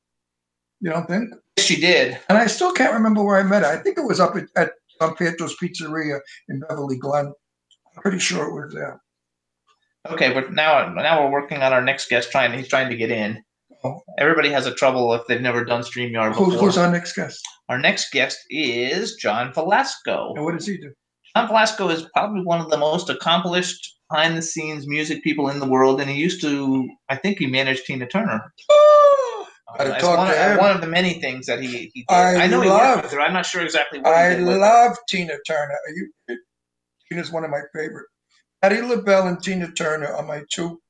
You don't think? She did. And I still can't remember where I met her. I think it was up at Don Pedro's Pizzeria in Beverly Glen. I'm pretty sure it was there. Okay, but now we're working on our next guest. He's trying to get in. trouble. Everybody has a trouble if they've never done StreamYard before. Who's our next guest? Our next guest is John Velasco. And what does he do? John Velasco is probably one of the most accomplished behind-the-scenes music people in the world, and he used to, I think he managed Tina Turner. It's one of the many things that he did. I know he worked with her. I'm not sure exactly what he did. I love Tina Turner. Tina's one of my favorite. Patti LaBelle and Tina Turner are my two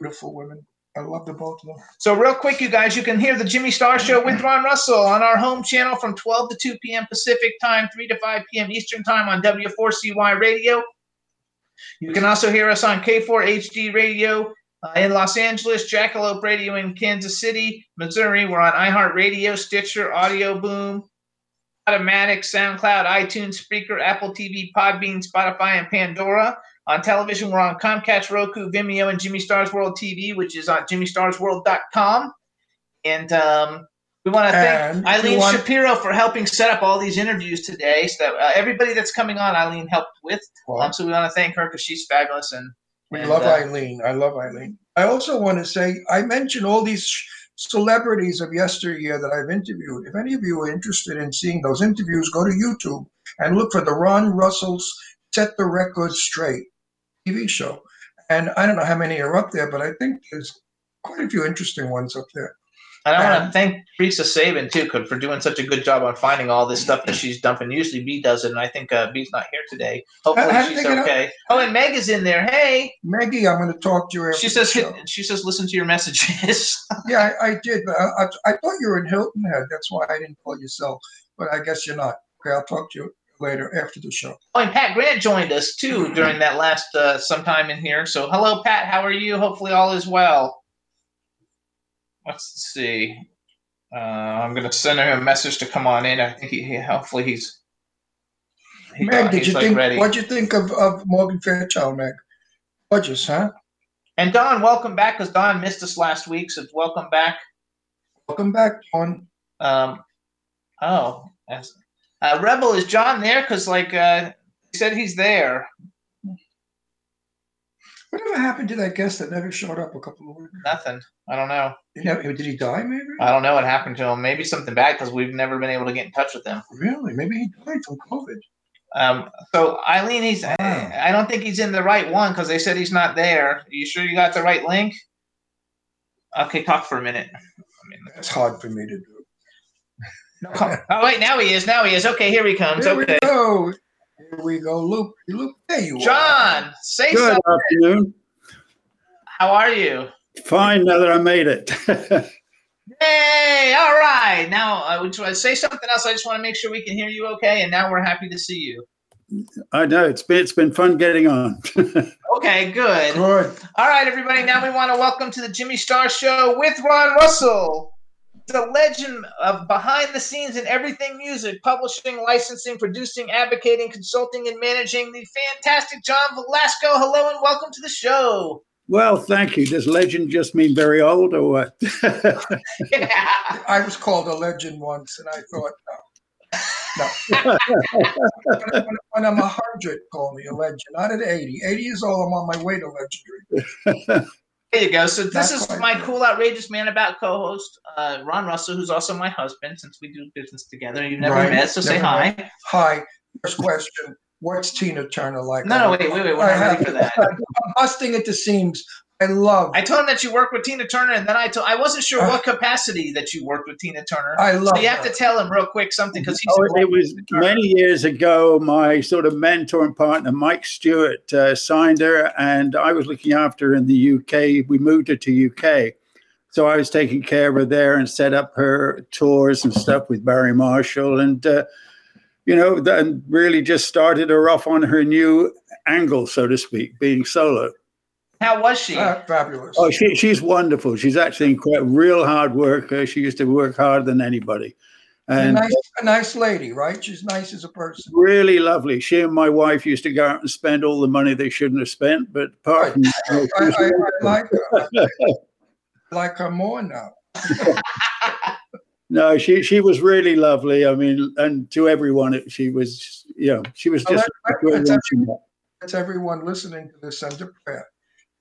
beautiful women. I love the both of them. So real quick, you guys, you can hear the Jimmy Star Show with Ron Russell on our home channel from 12 to 2 p.m. Pacific Time, 3 to 5 p.m. Eastern Time on W4CY Radio. You can also hear us on K4HD Radio in Los Angeles, Jackalope Radio in Kansas City, Missouri. We're on iHeartRadio, Stitcher, Audio Boom, Automatic, SoundCloud, iTunes, Spreaker, Apple TV, Podbean, Spotify, and Pandora. On television, we're on Comcast, Roku, Vimeo, and Jimmy Star's World TV, which is on jimmystarsworld.com. And we want to thank Eileen Shapiro for helping set up all these interviews today. So everybody that's coming on, Eileen helped with. So we want to thank her because she's fabulous. We love Eileen. I love Eileen. I also want to say, I mentioned all these celebrities of yesteryear that I've interviewed. If any of you are interested in seeing those interviews, go to YouTube and look for the Ron Russell's Set the Record Straight TV show. And I don't know how many are up there, but I think there's quite a few interesting ones up there. And I want to thank Teresa Sabin, too, for doing such a good job on finding all this stuff that she's dumping. Usually B does it, and I think B's not here today. Hopefully she's okay. And Meg is in there. Hey. Maggie, I'm going to talk to you after She says, listen to your messages. Yeah, I did. But I thought you were in Hilton Head. That's why I didn't call yourself. But I guess you're not. Okay, I'll talk to you later after the show. Oh, and Pat Grant joined us too during that last sometime in here. So hello, Pat. How are you? Hopefully all is well. Let's see. I'm going to send him a message to come on in. I think hopefully he's. Meg, what'd you think of Morgan Fairchild, Meg? Gorgeous, huh? And Don, welcome back, because Don missed us last week. So welcome back. Welcome back, Don. Rebel, is John there? Because, he said he's there. Whatever happened to that guest that never showed up a couple of weeks ago? Nothing. I don't know. Did he die, maybe? I don't know what happened to him. Maybe something bad, because we've never been able to get in touch with him. Really? Maybe he died from COVID. So, Eileen, I don't think he's in the right one, because they said he's not there. Are you sure you got the right link? Okay, talk for a minute. That's hard for me to do. Oh, wait, now he is. Okay, here he comes. Here we go, Luke. Luke, there you are. John, say something. Good afternoon. How are you? Fine, now that I made it. Yay, all right. Now, I would say something else. I just want to make sure we can hear you okay, and now we're happy to see you. I know. It's been fun getting on. Okay, good. Good. All right, everybody. Now we want to welcome to the Jimmy Star Show with Ron Russell, the legend of behind the scenes in everything music, publishing, licensing, producing, advocating, consulting, and managing, the fantastic John Velasco. Hello and welcome to the show. Well, thank you. Does legend just mean very old or what? Yeah. I was called a legend once and I thought, no. When I'm 100, call me a legend. Not at 80. 80 years old, I'm on my way to legendary. There you go. So that's my cool, outrageous man about co-host, Ron Russell, who's also my husband, since we do business together. You've never met, so say hi. Hi. First question, what's Tina Turner like? No, wait. We're not ready for that. I'm busting at the seams. I told him that you worked with Tina Turner, and then I wasn't sure what capacity that you worked with Tina Turner. So you have to tell him real quick something, because it was many years ago. My sort of mentor and partner, Mike Stewart, signed her, and I was looking after her in the UK. We moved her to UK, so I was taking care of her there and set up her tours and stuff with Barry Marshall, and then really just started her off on her new angle, so to speak, being solo. How was she? Fabulous. Oh, she's wonderful. She's actually a real hard worker. She used to work harder than anybody. And a nice lady, right? She's nice as a person. Really lovely. She and my wife used to go out and spend all the money they shouldn't have spent, but apart from that, I like her. I like her more now. No, she was really lovely. I mean, and to everyone, she was just. That's everyone listening to this under prayer.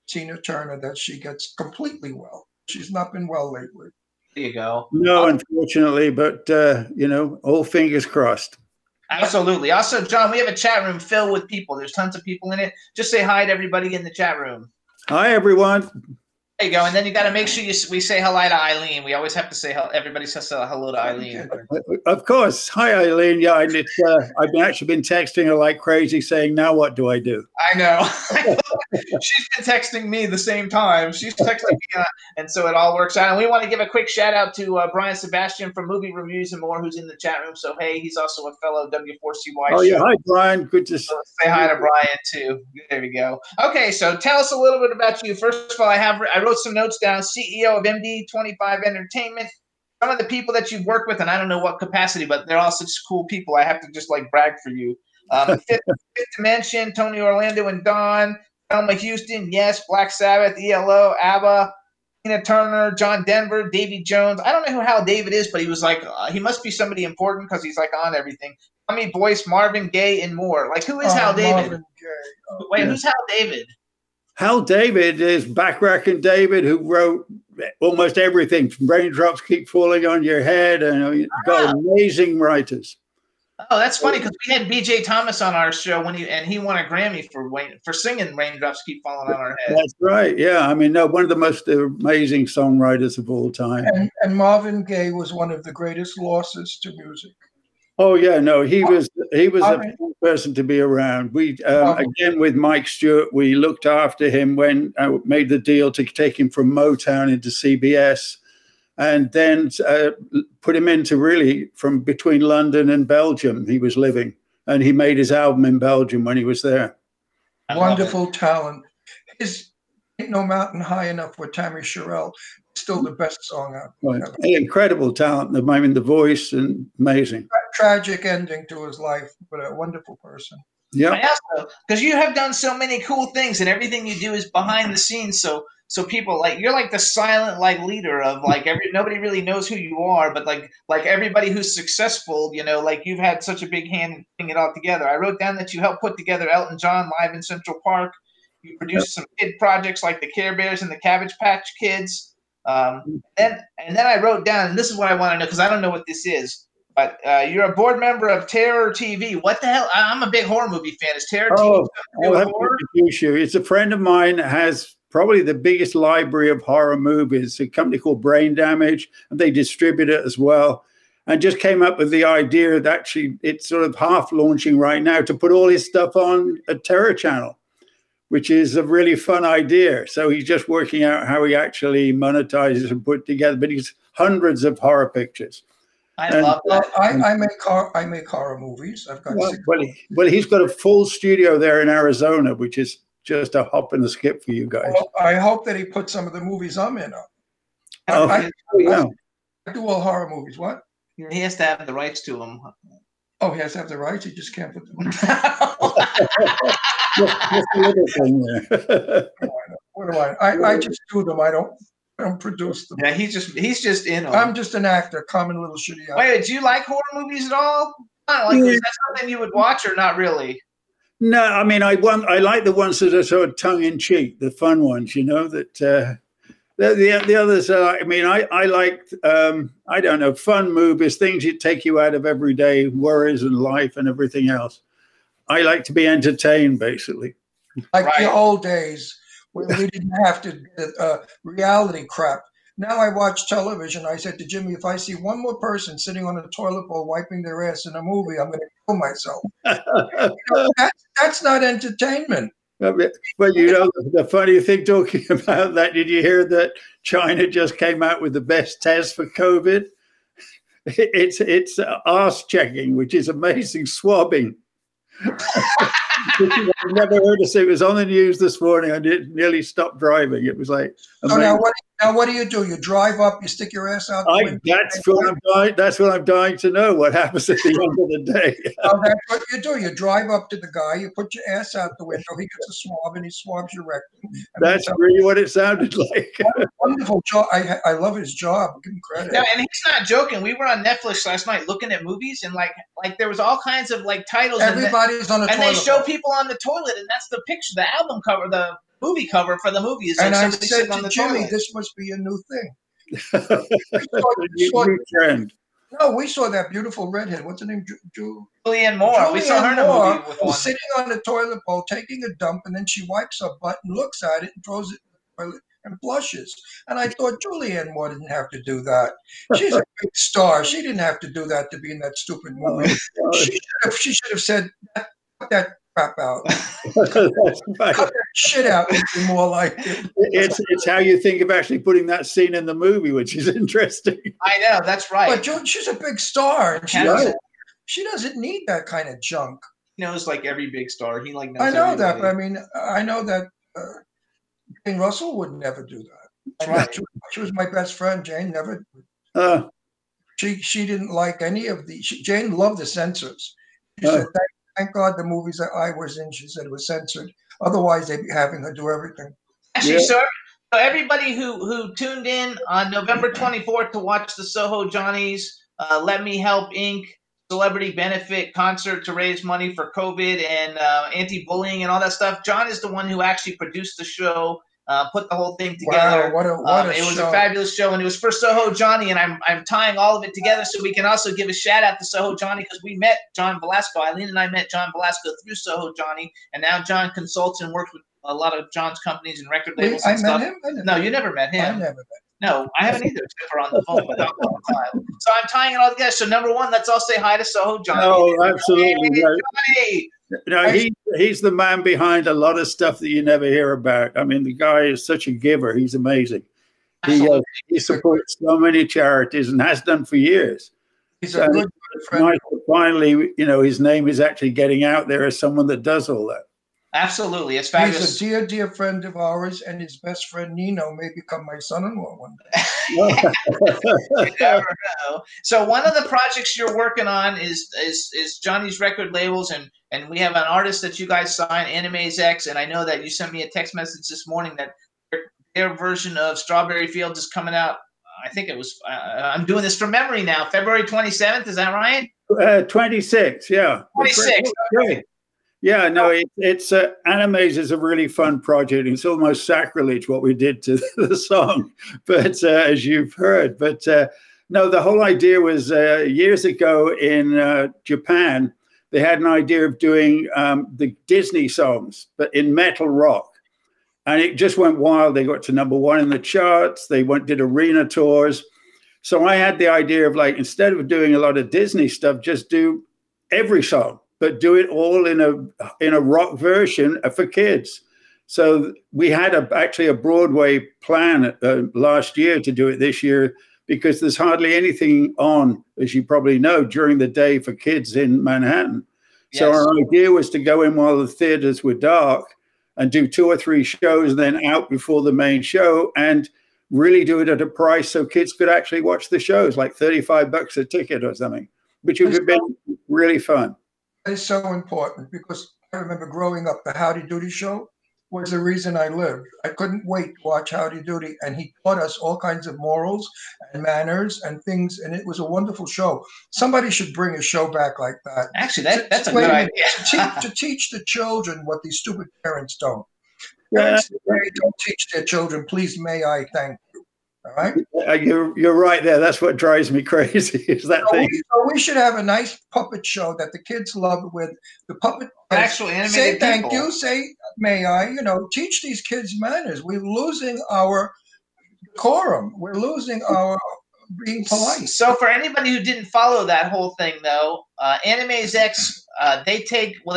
Tina Turner, that she gets completely well. she's not been well lately. There you go. No, unfortunately, but, you know, all fingers crossed. Absolutely. Also, John, we have a chat room filled with people. There's tons of people in it. Just say hi to everybody in the chat room. Hi, everyone. There you go. And then you got to make sure we say hello to Eileen. We always have to say hello. Everybody says hello to Eileen. Of course. Hi, Eileen. Yeah, and it's, I've actually been texting her like crazy saying, now what do I do? I know. She's been texting me the same time. She's texting me, and so it all works out. And we want to give a quick shout-out to Brian Sebastian from Movie Reviews and More, who's in the chat room. So, hey, he's also a fellow W4CY. Oh, yeah. Hi, Brian. Good to see you. Say hi to Brian, too. There we go. Okay, so tell us a little bit about you. First of all, I wrote some notes down. CEO of MD25 Entertainment. Some of the people that you've worked with, and I don't know what capacity, but they're all such cool people. I have to just, like, brag for you. Fifth Dimension, Tony Orlando and Don. Thelma Houston, yes, Black Sabbath, ELO, ABBA, Tina Turner, John Denver, Davy Jones. I don't know how David is, but he was like, he must be somebody important because he's like on everything. Tommy Boyce, Marvin Gaye, and more. Like, who is Hal David? Oh, wait, yeah. Who's Hal David? Hal David is Bacharach and David, who wrote almost everything from Raindrops Keep Falling on Your Head, and got amazing writers. Oh, that's funny because we had BJ Thomas on our show and he won a Grammy for singing "Raindrops Keep Falling on Our Head." That's right. Yeah, I mean, one of the most amazing songwriters of all time. And Marvin Gaye was one of the greatest losses to music. Oh yeah, no, he was a person to be around. We again with Mike Stewart, we looked after him when I made the deal to take him from Motown into CBS. And then put him into really from between London and Belgium he was living. And he made his album in Belgium when he was there. Wonderful talent. His Ain't No Mountain High Enough with Tammy Sherrill is still the best song out there. Right. Incredible talent. I mean, the voice and amazing. Tragic ending to his life, but a wonderful person. Yeah. Because you have done so many cool things and everything you do is behind the scenes. So people like you're like the silent leader of nobody really knows who you are, but like everybody who's successful, you've had such a big hand in putting it all together. I wrote down that you helped put together Elton John Live in Central Park. You produced some kid projects like the Care Bears and the Cabbage Patch Kids. And then I wrote down, and this is what I want to know because I don't know what this is. But you're a board member of Terror TV. What the hell? I'm a big horror movie fan. Is Terror TV? It's a friend of mine that has probably the biggest library of horror movies, a company called Brain Damage, and they distribute it as well. And just came up with the idea that actually it's sort of half launching right now to put all his stuff on a Terror channel, which is a really fun idea. So he's just working out how he actually monetizes and put together, but he's hundreds of horror pictures. I love that. I make horror movies. I've got he's got a full studio there in Arizona, which is just a hop and a skip for you guys. Well, I hope that he put some of the movies I'm in up. I do all horror movies. What? He has to have the rights to them. Oh, he has to have the rights? He just can't put them in. Just a little thing there. What do I just do them. I don't produce them. Yeah, he's just in them. I'm just an actor, common little shitty actor. Wait, do you like horror movies at all? I don't like this. Is that something you would watch or not really? No, I mean, I like the ones that are sort of tongue-in-cheek, the fun ones, that the others are, I mean, I like, I don't know, fun movies, things that take you out of everyday worries and life and everything else. I like to be entertained, basically. Like the old days when we didn't have to do reality crap. Now I watch television. I said to Jimmy, if I see one more person sitting on a toilet bowl wiping their ass in a movie, I'm going to kill myself. That's not entertainment. Well, the funny thing talking about that, did you hear that China just came out with the best test for COVID? It's arse checking, which is amazing swabbing. I've never heard of it. It was on the news this morning. I nearly stopped driving. It was like amazing. So now what do? You drive up, you stick your ass out. That's what I'm dying to know. What happens at the end of the day? Well, that's what you do. You drive up to the guy. You put your ass out the window. He gets a swab and he swabs your rectum. That's really what it sounded like. Wonderful job. I love his job. Give him credit. No, and he's not joking. We were on Netflix last night looking at movies and like there was all kinds of titles. Everybody's on a toilet. And they show people on the toilet, and that's the picture, the album cover, the movie cover for the movie. Is and like I said to Jimmy, toilet. This must be a new thing. We saw that beautiful redhead. What's her name? Julianne Moore. Julianne we saw her in a movie. With sitting on the toilet bowl, taking a dump, and then she wipes her butt and looks at it and throws it in the toilet and blushes. And I thought, Julianne Moore didn't have to do that. She's a big star. She didn't have to do that to be in that stupid movie. She should have said, cut that crap out. Right. Cut that shit out. It's more like it. It's how you think of actually putting that scene in the movie, which is interesting. I know, that's right. But she's a big star. And she doesn't need that kind of junk. He knows like every big star. He like knows I know everybody. That. But I mean, I know that Jane Russell would never do that. That's right. She was my best friend. Jane never. She didn't like any of the. Jane loved the censors. She said, thank God the movies that I was in, she said, was censored. Otherwise, they'd be having her do everything. Actually, so everybody who tuned in on November 24th to watch the Soho Johnnies, Let Me Help Inc. celebrity benefit concert to raise money for COVID and anti-bullying and all that stuff. John is the one who actually produced the show, put the whole thing together. Wow, what a show. It was a fabulous show, and it was for Soho Johnny, and I'm tying all of it together so we can also give a shout-out to Soho Johnny because we met John Velasco. Eileen and I met John Velasco through Soho Johnny, and now John consults and works with a lot of John's companies and record labels and stuff. Met him? No, you never met him. I never met him. No, I haven't either, except for on the phone. So I'm tying it all together. So number one, let's all say hi to Soho Johnny. Oh, absolutely. Hey, Johnny. No, he's the man behind a lot of stuff that you never hear about. I mean, the guy is such a giver. He's amazing. He supports so many charities and has done for years. He's a good friend. Nice that finally, his name is actually getting out there as someone that does all that. Absolutely, it's fabulous. He's a dear, dear friend of ours, and his best friend Nino may become my son-in-law one day. You never know. So one of the projects you're working on is Johnny's record labels, and we have an artist that you guys sign, Animes X, and I know that you sent me a text message this morning that their version of Strawberry Fields is coming out. I think it was. I'm doing this from memory now. February 27th, is that right? 26, yeah. 26. Okay. Yeah, no, it's Animes is a really fun project. It's almost sacrilege what we did to the song, but as you've heard. But no, the whole idea was years ago in Japan, they had an idea of doing the Disney songs, but in metal rock. And it just went wild. They got to number one in the charts. They did arena tours. So I had the idea of like, instead of doing a lot of Disney stuff, just do every song, but do it all in a rock version for kids. So we had actually a Broadway plan last year to do it this year because there's hardly anything on, as you probably know, during the day for kids in Manhattan. Yes. So our idea was to go in while the theaters were dark and do 2 or 3 shows and then out before the main show and really do it at a price so kids could actually watch the shows, like $35 a ticket or something, which would have been really fun. It's so important because I remember growing up, the Howdy Doody show was the reason I lived. I couldn't wait to watch Howdy Doody, and he taught us all kinds of morals and manners and things, and it was a wonderful show. Somebody should bring a show back like that. Actually, that's a good idea. to teach the children what these stupid parents don't. Parents today don't teach their children, please may I thank you. All right? You're right there. That's what drives me crazy is that thing. We should have a nice puppet show that the kids love with the puppet. Actually, animated say thank people. You, say may I, teach these kids manners. We're losing our decorum. We're losing our being polite. So for anybody who didn't follow that whole thing, though, Animes X, they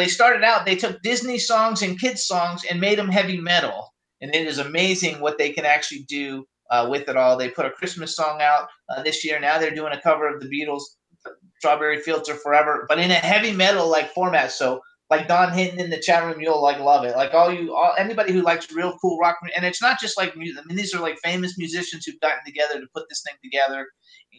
started out, they took Disney songs and kids songs and made them heavy metal. And it is amazing what they can actually do. With it all, they put a Christmas song out this year. Now they're doing a cover of the Beatles, Strawberry Fields Are Forever, but in a heavy metal like format. So like Don Hinton in the chat room, you'll like love it. Like anybody who likes real cool rock. And it's not just like music. I mean, these are like famous musicians who've gotten together to put this thing together.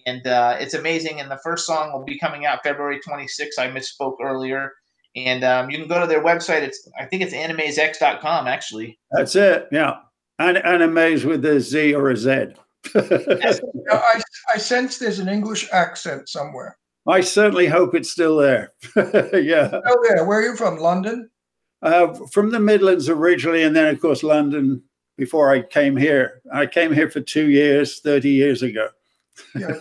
And it's amazing. And the first song will be coming out February 26th. I misspoke earlier. And you can go to their website. I think it's animesx.com actually. That's it. Yeah. And Animes with a Z or a Z. I sense there's an English accent somewhere. I certainly hope it's still there. Yeah. Still there. Where are you from? London? from the Midlands originally, and then, of course, London before I came here. I came here for 2 years, 30 years ago. Yeah.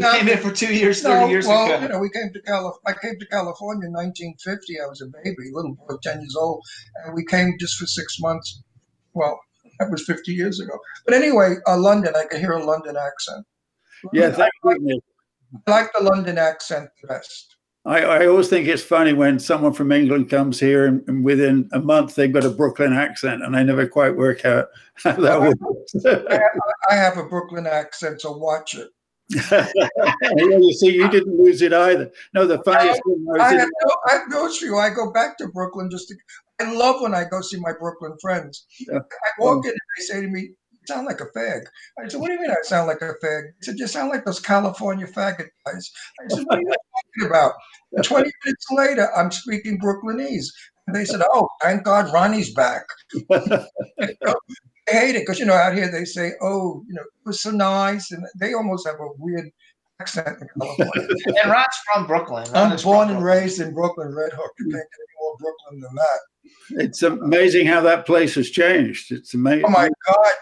Came here for 2 years, 30 years ago. You know, we came to I came to California in 1950. I was a baby, little boy, 10 years old, and we came just for 6 months. Well, that was 50 years ago. But anyway, London, I could hear a London accent. Yeah, thank you. I like the London accent best. I always think it's funny when someone from England comes here and within a month they've got a Brooklyn accent, and I never quite work out how that works. I have a Brooklyn accent, so watch it. You see, you didn't lose it either. No, the funniest thing was I have no issue. I go back to Brooklyn just to. I love when I go see my Brooklyn friends. Yeah. I walk in and they say to me, sound like a fag. I said, what do you mean I sound like a fag? He said, you sound like those California faggot guys. I said, what are you talking about? 20 minutes later, I'm speaking Brooklynese. And they said, oh, thank God Ronnie's back. I hate it because, you know, out here they say, oh, you know, it was so nice. And they almost have a weird accent in California. And Ron's from Brooklyn. I'm born and raised in Brooklyn, Red Hook. You can't get any more Brooklyn than that. It's amazing how that place has changed. It's amazing. Oh, my God.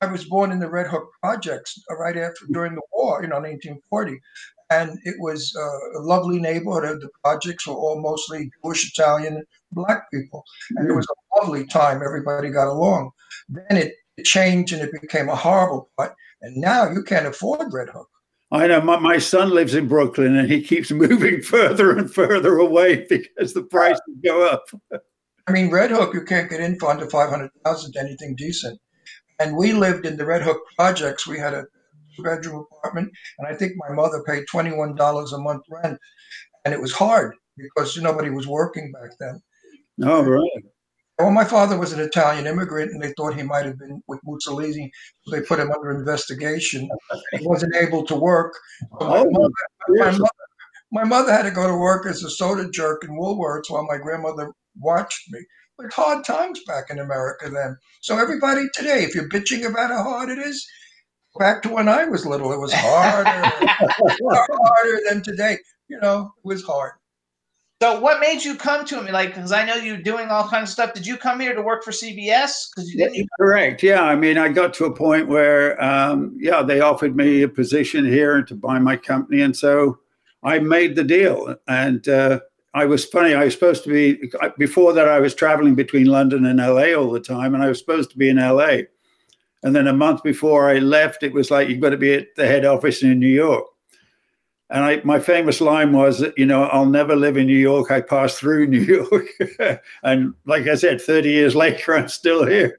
I was born in the Red Hook Projects right after during the war, you know, 1940, and it was a lovely neighborhood. The projects were all mostly Jewish, Italian, Black people, and it was a lovely time. Everybody got along. Then it changed, and it became a horrible part. And now you can't afford Red Hook. I know. My son lives in Brooklyn, and he keeps moving further and further away because the prices go up. I mean, Red Hook, you can't get in for under $500,000 anything decent. And we lived in the Red Hook Projects. We had a two-bedroom apartment, and I think my mother paid $21 a month rent. And it was hard because nobody was working back then. Oh, right. Well, my father was an Italian immigrant, and they thought he might have been with Mussolini. So they put him under investigation. He wasn't able to work. So my mother had to go to work as a soda jerk in Woolworths while my grandmother watched me. It's hard times back in America then. So everybody today, if you're bitching about how hard it is, back to when I was little, it was harder, harder than today. You know, it was hard. So what made you come to me? Like, because I know you're doing all kinds of stuff. Did you come here to work for CBS? Correct. Yeah. I mean, I got to a point where, they offered me a position here and to buy my company. And so I made the deal. And, I was funny. I was supposed to be, before that, I was traveling between London and LA all the time, and I was supposed to be in LA. And then a month before I left, it was like, you've got to be at the head office in New York. And my famous line was that, I'll never live in New York. I passed through New York. And like I said, 30 years later, I'm still here.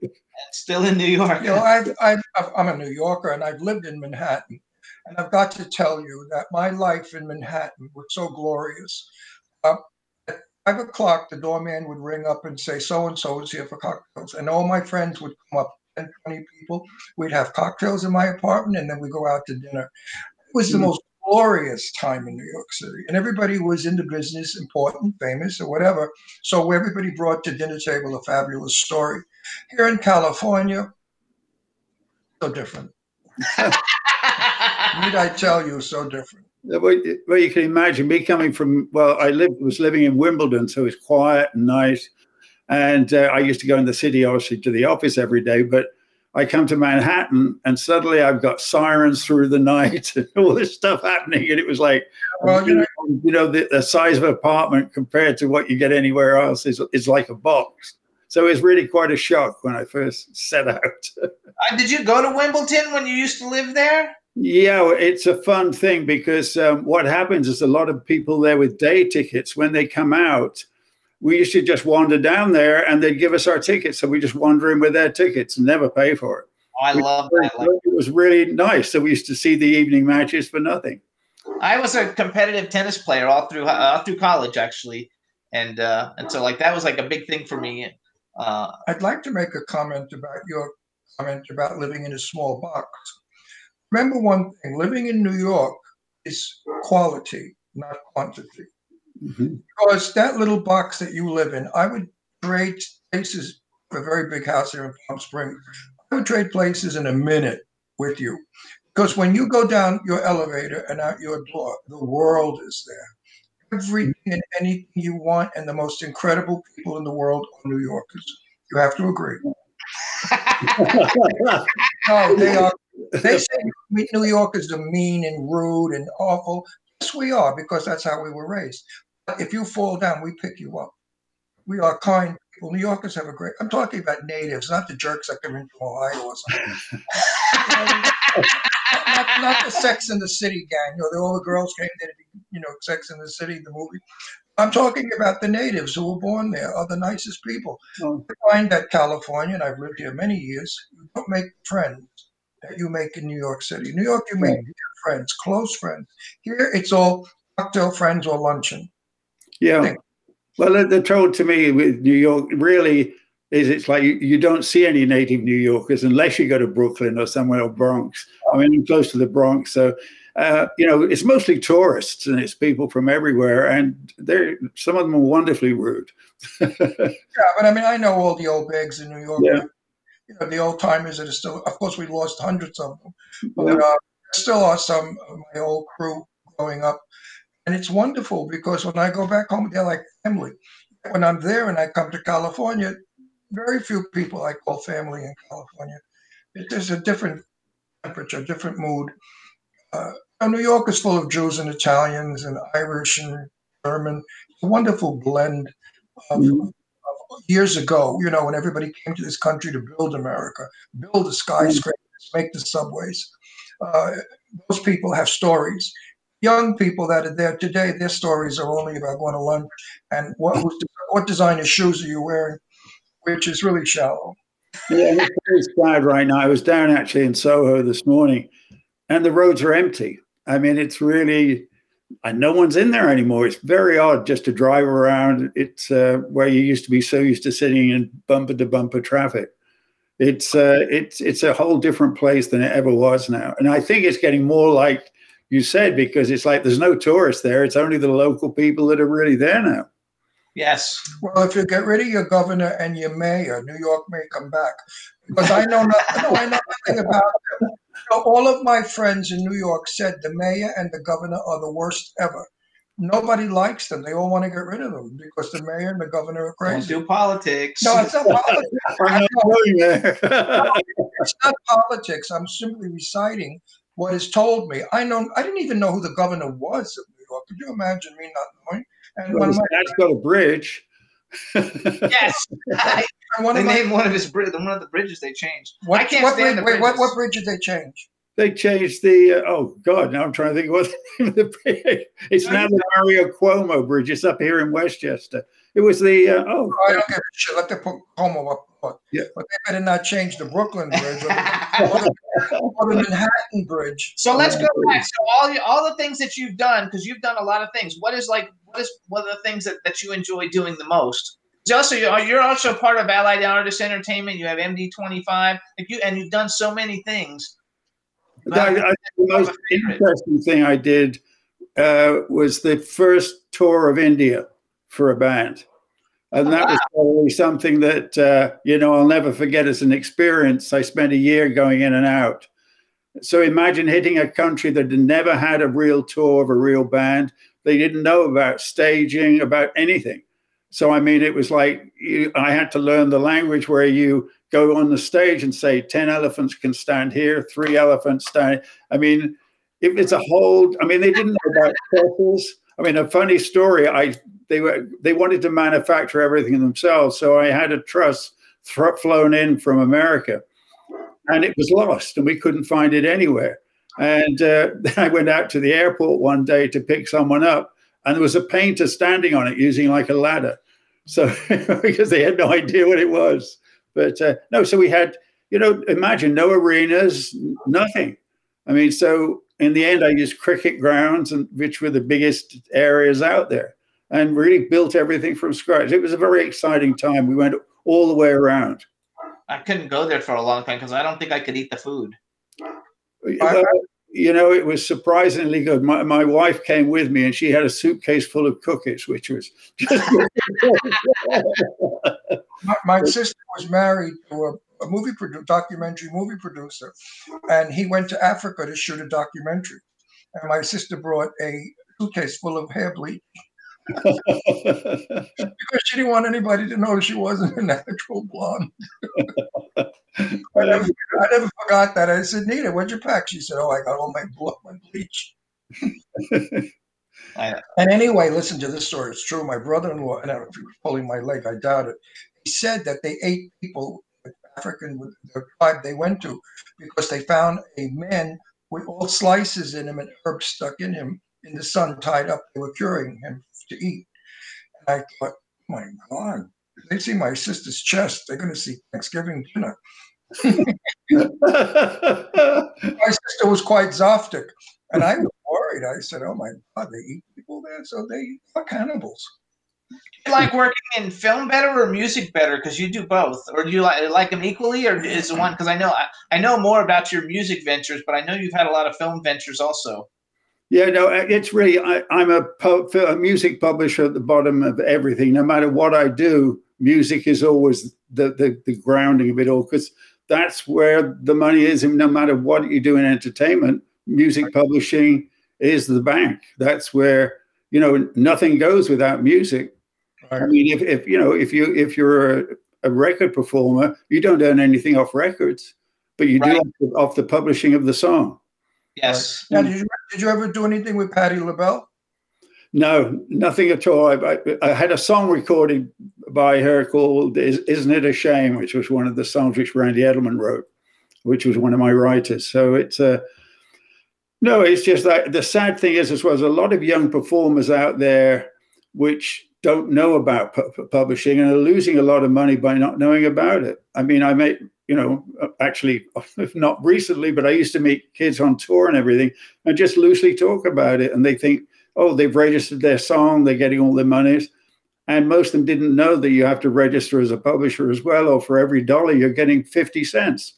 Still in New York. I'm a New Yorker, and I've lived in Manhattan. And I've got to tell you that my life in Manhattan was so glorious. At 5 o'clock, the doorman would ring up and say, so-and-so is here for cocktails. And all my friends would come up, 10, 20 people. We'd have cocktails in my apartment, and then we'd go out to dinner. It was the most glorious time in New York City. And everybody was in the business, important, famous, or whatever. So everybody brought to dinner table a fabulous story. Here in California, so different. Need I tell you, so different. Well, you can imagine me coming from, I was living in Wimbledon, so it's quiet and nice. And I used to go in the city, obviously, to the office every day. But I come to Manhattan, and suddenly I've got sirens through the night and all this stuff happening. And it was like, the size of an apartment compared to what you get anywhere else is like a box. So it was really quite a shock when I first set out. Did you go to Wimbledon when you used to live there? Yeah, it's a fun thing because what happens is a lot of people there with day tickets, when they come out, we used to just wander down there and they'd give us our tickets. So we just wander in with their tickets and never pay for it. Oh, I love that. It was really nice. So we used to see the evening matches for nothing. I was a competitive tennis player all through college, actually. And so that was a big thing for me. I'd like to make a comment about your comment about living in a small box. Remember one thing, living in New York is quality, not quantity. Mm-hmm. Because that little box that you live in, I would trade places, a very big house here in Palm Springs, I would trade places in a minute with you. Because when you go down your elevator and out your door, the world is there. everything and anything you want, and the most incredible people in the world are New Yorkers. You have to agree. Oh, they are. They say New Yorkers are mean and rude and awful. Yes, we are, because that's how we were raised. But if you fall down, we pick you up. We are kind people. New Yorkers have a great... I'm talking about natives, not the jerks that come in from Ohio or something. Not the Sex and the City gang. You know, all the girls came there to, you know, Sex and the City, the movie. I'm talking about the natives who were born there are the nicest people. Oh. I find that California, and I've lived here many years, you don't make friends that you make in New York City. New York, you make friends, close friends. Here, it's all cocktail friends or luncheon. Yeah. Well, the trouble to me with New York really is it's like you don't see any native New Yorkers unless you go to Brooklyn or somewhere, or Bronx. I mean, I'm close to the Bronx. So, it's mostly tourists and it's people from everywhere. And some of them are wonderfully rude. Yeah, but I mean, I know all the old bags in New York. Yeah. You know, the old timers that are still, of course, we lost hundreds of them, but there still are some of my old crew growing up. And it's wonderful because when I go back home, they're like family. When I'm there and I come to California, very few people I call family in California. There's a different temperature, different mood. New York is full of Jews and Italians and Irish and German. It's a wonderful blend of years ago, you know, when everybody came to this country to build America, build the skyscrapers, make the subways. Those people have stories. Young people that are there today, their stories are only about going to lunch and what design of shoes are you wearing, which is really shallow. Yeah, it's sad right now. I was down actually in Soho this morning, and the roads are empty. I mean, it's really, and no one's in there anymore. It's very odd just to drive around. It's where you used to be so used to sitting in bumper to bumper traffic. It's a whole different place than it ever was now, and I think it's getting more like you said, because it's like there's no tourists there. It's only the local people that are really there now. Yes. Well, if you get rid of your governor and your mayor, New York may come back. Because I know nothing about them. So all of my friends in New York said the mayor and the governor are the worst ever. Nobody likes them. They all want to get rid of them because the mayor and the governor are crazy. Don't do politics. No, it's not politics. It's not politics. I'm simply reciting what is told me. I didn't even know who the governor was of New York. Could you imagine me not knowing? And that's got a bridge. Yes. One of the bridges they changed. What bridge did they change? They changed the, now I'm trying to think what the name of the bridge. It's now the Mario Cuomo Bridge. It's up here in Westchester. It was the, I don't give a shit. Let them put Cuomo up. Yeah. But they better not change the Brooklyn Bridge or the Manhattan Bridge. So let's go back. So all the things that you've done, because you've done a lot of things. What is one of the things that you enjoy doing the most? Also, you're also part of Allied Artist Entertainment. You have MD25, and you've done so many things. I think the most interesting thing I did was the first tour of India for a band. And that was probably something that, I'll never forget as an experience. I spent a year going in and out. So imagine hitting a country that had never had a real tour of a real band. They didn't know about staging, about anything. So, I mean, it was like I had to learn the language where you go on the stage and say 10 elephants can stand here, 3 elephants stand. I mean, it's a whole – I mean, they didn't know about circles. I mean, a funny story, they wanted to manufacture everything themselves, so I had a truss flown in from America, and it was lost, and we couldn't find it anywhere. And then I went out to the airport one day to pick someone up, and there was a painter standing on it using like a ladder, so because they had no idea what it was. But so we had, imagine no arenas, nothing. I mean, so in the end, I used cricket grounds, which were the biggest areas out there, and really built everything from scratch. It was a very exciting time. We went all the way around. I couldn't go there for a long time because I don't think I could eat the food. It was surprisingly good. My wife came with me, and she had a suitcase full of cookies, which was just... my sister was married to a documentary movie producer, and he went to Africa to shoot a documentary. And my sister brought a suitcase full of hair bleach. Because she didn't want anybody to know she wasn't a natural blonde. I never forgot that. I said, Nita, what'd you pack? She said, oh, I got all my bleach. And anyway, listen to this story. It's true. My brother-in-law, and I don't know if he was pulling my leg, I doubt it. He said that they ate people, African, with the tribe they went to, because they found a man with all slices in him and herbs stuck in him in the sun, tied up. They were curing him to eat. And I thought, oh my God, if they see my sister's chest, they're going to see Thanksgiving dinner. My sister was quite zoptic, and I was worried. I said, oh my God, they eat people there? So they are cannibals. Do you like working in film better or music better? Because you do both. Or do you like them equally, or is one? Because I know more about your music ventures, but I know you've had a lot of film ventures also. Yeah, no, it's really, I'm a music publisher at the bottom of everything. No matter what I do, music is always the grounding of it all, because that's where the money is. And no matter what you do in entertainment, music publishing is the bank. That's where, you know, nothing goes without music. I mean, if you're a record performer, you don't earn anything off records, but you do off the publishing of the song. Yes. Now, did you ever do anything with Patti LaBelle? No, nothing at all. I had a song recorded by her called "Isn't It a Shame," which was one of the songs which Randy Edelman wrote, which was one of my writers. So it's no, it's just that the sad thing is, as well as a lot of young performers out there which don't know about publishing and are losing a lot of money by not knowing about it. I mean, I make, you know, actually not recently, but I used to meet kids on tour and everything and just loosely talk about it. And they think, oh, they've registered their song, they're getting all their monies. And most of them didn't know that you have to register as a publisher as well, or for every dollar you're getting 50 cents.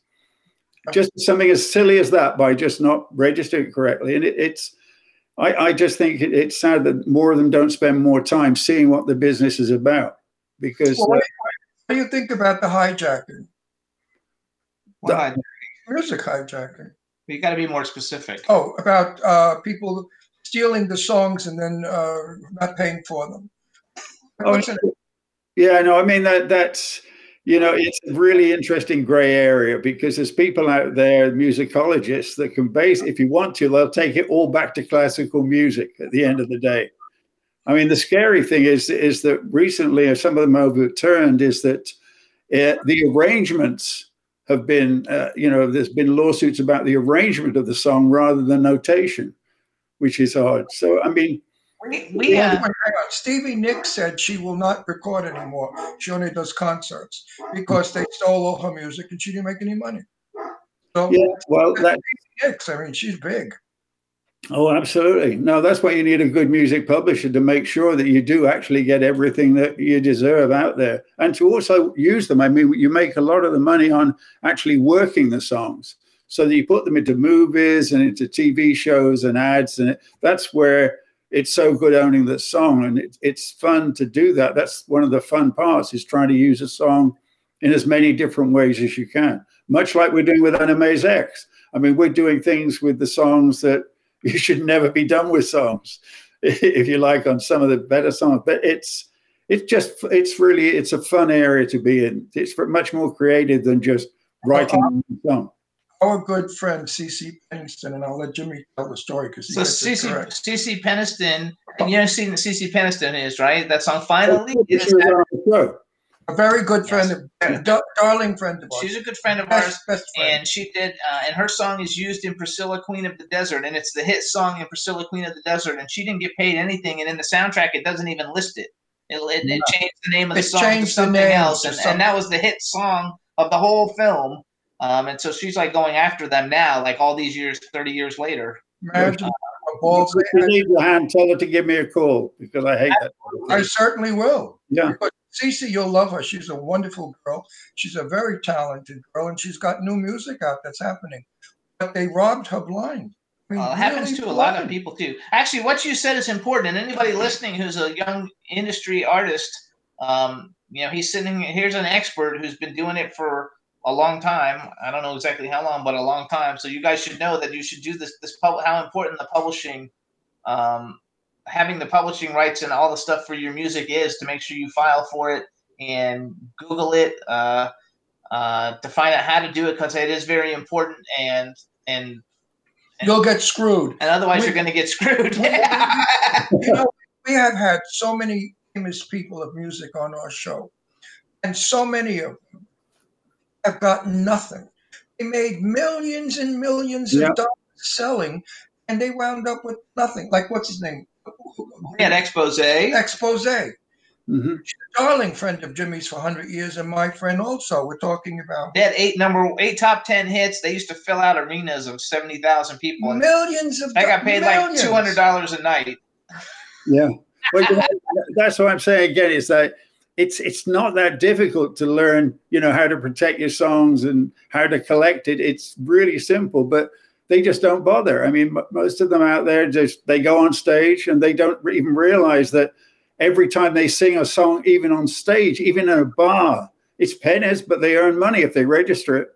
Just something as silly as that, by just not registering correctly. And I just think it's sad that more of them don't spend more time seeing what the business is about. Because what do you think about the hijacking? Music hijacking. You got to be more specific. Oh, about people stealing the songs and then not paying for them. Oh, yeah, no, I mean that's. You know, it's a really interesting gray area, because there's people out there, musicologists, that can base, if you want to, they'll take it all back to classical music at the end of the day. I mean, the scary thing is that recently, as some of them overturned, is that the arrangements have been, you know, there's been lawsuits about the arrangement of the song rather than notation, which is odd. So, I mean... Stevie Nicks said she will not record anymore. She only does concerts because they stole all her music and she didn't make any money. So, yeah, well, that's Stevie Nicks. I mean, she's big. Oh, absolutely. No, that's why you need a good music publisher, to make sure that you do actually get everything that you deserve out there, and to also use them. I mean, you make a lot of the money on actually working the songs, so that you put them into movies and into TV shows and ads, and that's where. It's so good owning the song, and it's fun to do that. That's one of the fun parts, is trying to use a song in as many different ways as you can, much like we're doing with Animes X. I mean, we're doing things with the songs that you should never be done with songs, if you like, on some of the better songs. But it's a fun area to be in. It's much more creative than just writing a song. Our good friend CC Peniston, and I'll let Jimmy tell the story because CC Peniston, and you've seen CC Peniston is right. That's on Finally. A very good friend, darling friend of ours. She's a good friend of ours, best friend. And she did. And her song is used in Priscilla, Queen of the Desert, and it's the hit song in Priscilla, Queen of the Desert. And she didn't get paid anything, and in the soundtrack, it doesn't even list it. It changed the name of the song to something else, and that was the hit song of the whole film. And so she's like going after them now, like all these years, 30 years later. Imagine I need your hand. Tell her to give me a call, because I hate that. I certainly will. Yeah. But Cece, you'll love her. She's a wonderful girl. She's a very talented girl, and she's got new music out that's happening. But they robbed her blind. I mean, it happens to a lot of people too. Actually, what you said is important, and anybody listening who's a young industry artist, you know, he's sitting. Here's an expert who's been doing it for a long time. I don't know exactly how long, but a long time. So you guys should know that you should do this. How important the publishing having the publishing rights and all the stuff for your music is to make sure you file for it and Google it to find out how to do it, because it is very important. And you'll get screwed. And otherwise you're going to get screwed. You know, we have had so many famous people of music on our show, and so many of them have gotten nothing. They made millions and millions of dollars selling, and they wound up with nothing. Like, what's his name? Yeah, Expose. Mm-hmm. She's a darling friend of Jimmy's for 100 years, and my friend also. We're talking about. They had eight top 10 hits. They used to fill out arenas of 70,000 people. Millions of. I got paid like $200 a night. Yeah, well, you know, that's what I'm saying again. Is that it's not that difficult to learn, you know, how to protect your songs and how to collect it. It's really simple, but they just don't bother. I mean, most of them out there just they go on stage and they don't even realize that. Every time they sing a song, even on stage, even in a bar, it's pennies, but they earn money if they register it.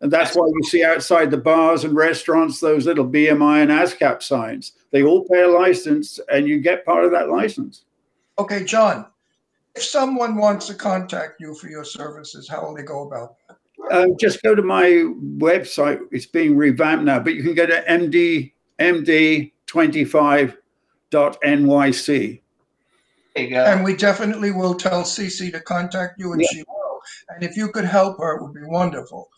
And that's why you see outside the bars and restaurants, those little BMI and ASCAP signs. They all pay a license, and you get part of that license. Okay, John, if someone wants to contact you for your services, how will they go about that? Just go to my website. It's being revamped now, but you can go to md25.nyc. And we definitely will tell Cece to contact you, and she will. And if you could help her, it would be wonderful.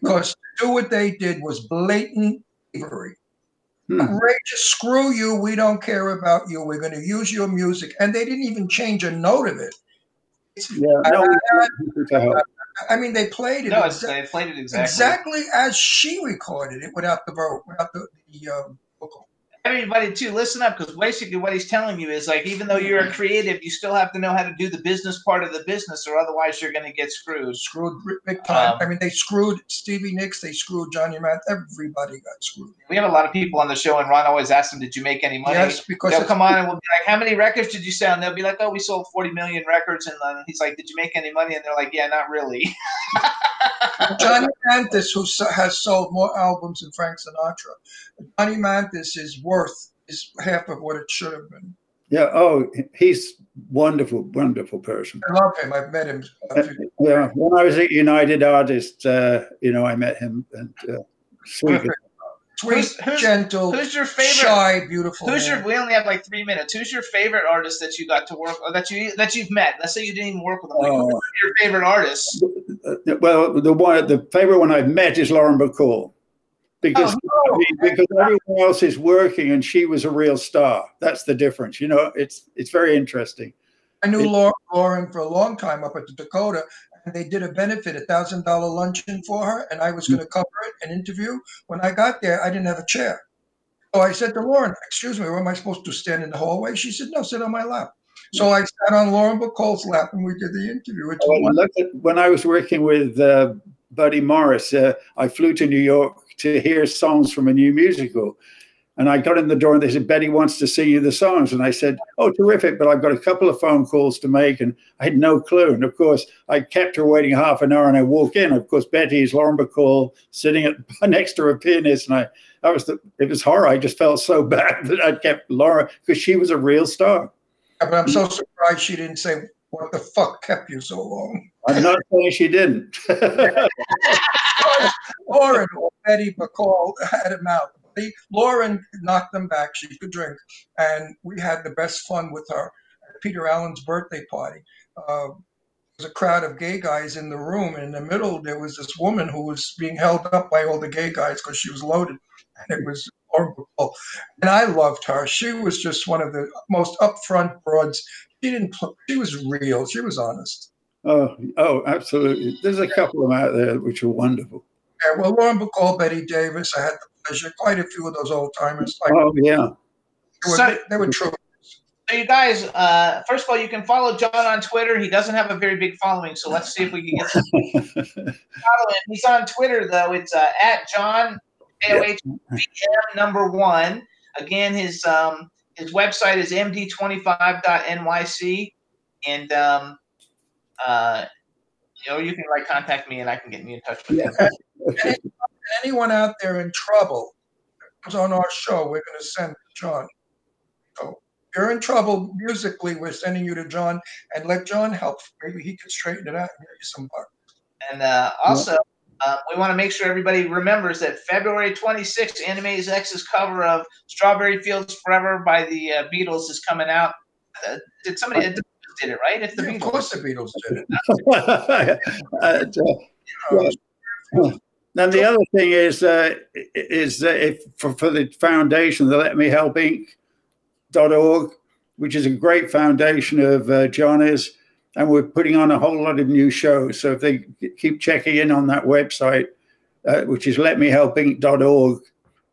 Because to do what they did was blatant thievery. Outrageous, screw you, we don't care about you, we're going to use your music. And they didn't even change a note of it. I mean, they played it. No, they played it exactly as she recorded it, without the vote, without the vocal. Everybody, too, listen up, because basically what he's telling you is, like, even though you're a creative, you still have to know how to do the business part of the business, or otherwise you're going to get screwed. Screwed big time. I mean, they screwed Stevie Nicks. They screwed Johnny Mathis. Everybody got screwed. We have a lot of people on the show, and Ron always asks them, did you make any money? Yes, because they'll come on and we'll be like, how many records did you sell? And they'll be like, oh, we sold 40 million records. And then he's like, did you make any money? And they're like, yeah, not really. Johnny Mathis, who has sold more albums than Frank Sinatra. Johnny Mathis is half of what it should have been. Yeah. Oh, he's wonderful, wonderful person. I love him. I've met him. Yeah. When I was at United Artists, I met him. And Sweet, gentle. Who's your favorite? Shy, beautiful. We only have like 3 minutes. Who's your favorite artist that you got to work with, that you've met? Let's say you didn't even work with them. Like, who's your favorite artist? Well, the favorite one I've met is Lauren Bacall. Because everyone else is working, and she was a real star. That's the difference. You know, it's very interesting. I knew Lauren for a long time up at the Dakota, and they did a benefit, $1,000 luncheon for her, and I was going to cover it and interview. When I got there, I didn't have a chair. So I said to Lauren, excuse me, where am I supposed to stand in the hallway? She said, no, sit on my lap. So I sat on Lauren Bacall's lap, and we did the interview. When I was working with Buddy Morris, I flew to New York to hear songs from a new musical. And I got in the door and they said, Betty wants to sing you the songs. And I said, oh, terrific, but I've got a couple of phone calls to make. And I had no clue. And of course, I kept her waiting half an hour, and I walk in. Of course, Betty is Lauren Bacall sitting next to a pianist. And it was horror. I just felt so bad that I kept Lauren, because she was a real star. Yeah, but I'm so surprised she didn't say, what the fuck kept you so long? I'm not saying she didn't. Lauren or Betty Bacall had him out. Lauren knocked them back. She could drink. And we had the best fun with her at Peter Allen's birthday party. There was a crowd of gay guys in the room. And in the middle, there was this woman who was being held up by all the gay guys because she was loaded. And it was horrible. And I loved her. She was just one of the most upfront broads. She was real. She was honest. Oh, absolutely. There's a couple of them out there which are wonderful. Yeah, well, Lauren Bacall, Betty Davis, I had the pleasure. Quite a few of those old-timers. They were true. So you guys, first of all, you can follow John on Twitter. He doesn't have a very big following, so let's see if we can get some. He's on Twitter, though. It's at John, K-O-H-B-M, #1. Again, his website is md25.nyc, and you can like contact me, and I can get me in touch with you. Anyone out there in trouble who's on our show, we're going to send John. Oh. you're in trouble musically, we're sending you to John, and let John help. Maybe he can straighten it out and give you some bucks. And also, we want to make sure everybody remembers that February 26th, Anime's X's cover of Strawberry Fields Forever by the Beatles is coming out. Did somebody did it, right? It's the Beatles. Of course the Beatles did it. Then the other thing is if for the foundation, the Let Me Help Inc.org, which is a great foundation of Johnny's, and we're putting on a whole lot of new shows. So if they keep checking in on that website, which is letmehelpinc.org,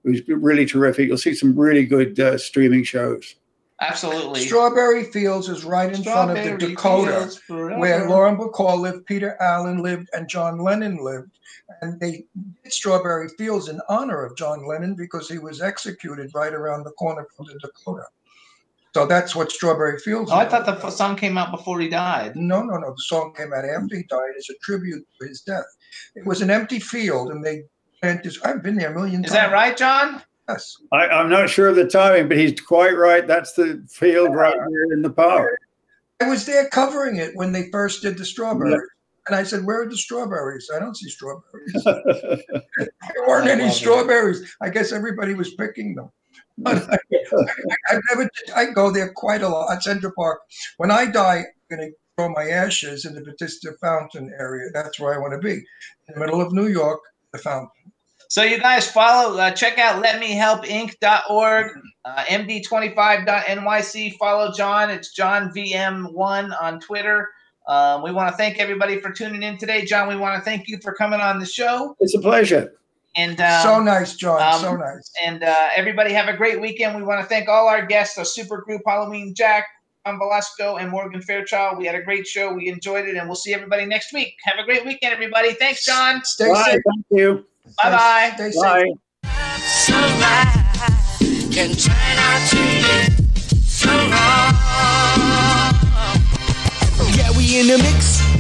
which is really terrific. You'll see some really good streaming shows. Absolutely. Strawberry Fields is right in front of the Dakota where Lauren Bacall lived, Peter Allen lived, and John Lennon lived. And they did Strawberry Fields in honor of John Lennon because he was executed right around the corner from the Dakota. So that's what Strawberry Fields is. Oh, I thought the song came out before he died. No. The song came out after he died as a tribute to his death. It was an empty field, and they planted. I've been there a million times. Is that right, John? Yes. I'm not sure of the timing, but he's quite right. That's the field right here in the park. I was there covering it when they first did the strawberries. Yeah. And I said, where are the strawberries? I don't see strawberries. There weren't any strawberries. That. I guess everybody was picking them. But I go there quite a lot at Central Park. When I die, I'm going to throw my ashes in the Bethesda Fountain area. That's where I want to be, in the middle of New York, the fountain. So you guys follow, check out letmehelpinc.org, md25.nyc. Follow John. It's JohnVM1 on Twitter. We want to thank everybody for tuning in today. John, we want to thank you for coming on the show. It's a pleasure. And so nice, John. So nice. And everybody have a great weekend. We want to thank all our guests, our super group, Halloween Jack, John Velasco, and Morgan Fairchild. We had a great show. We enjoyed it, and we'll see everybody next week. Have a great weekend, everybody. Thanks, John. Stay safe. Thank you. Bye-bye. Stay safe. Can try not to live so long. Yeah, we in the mix.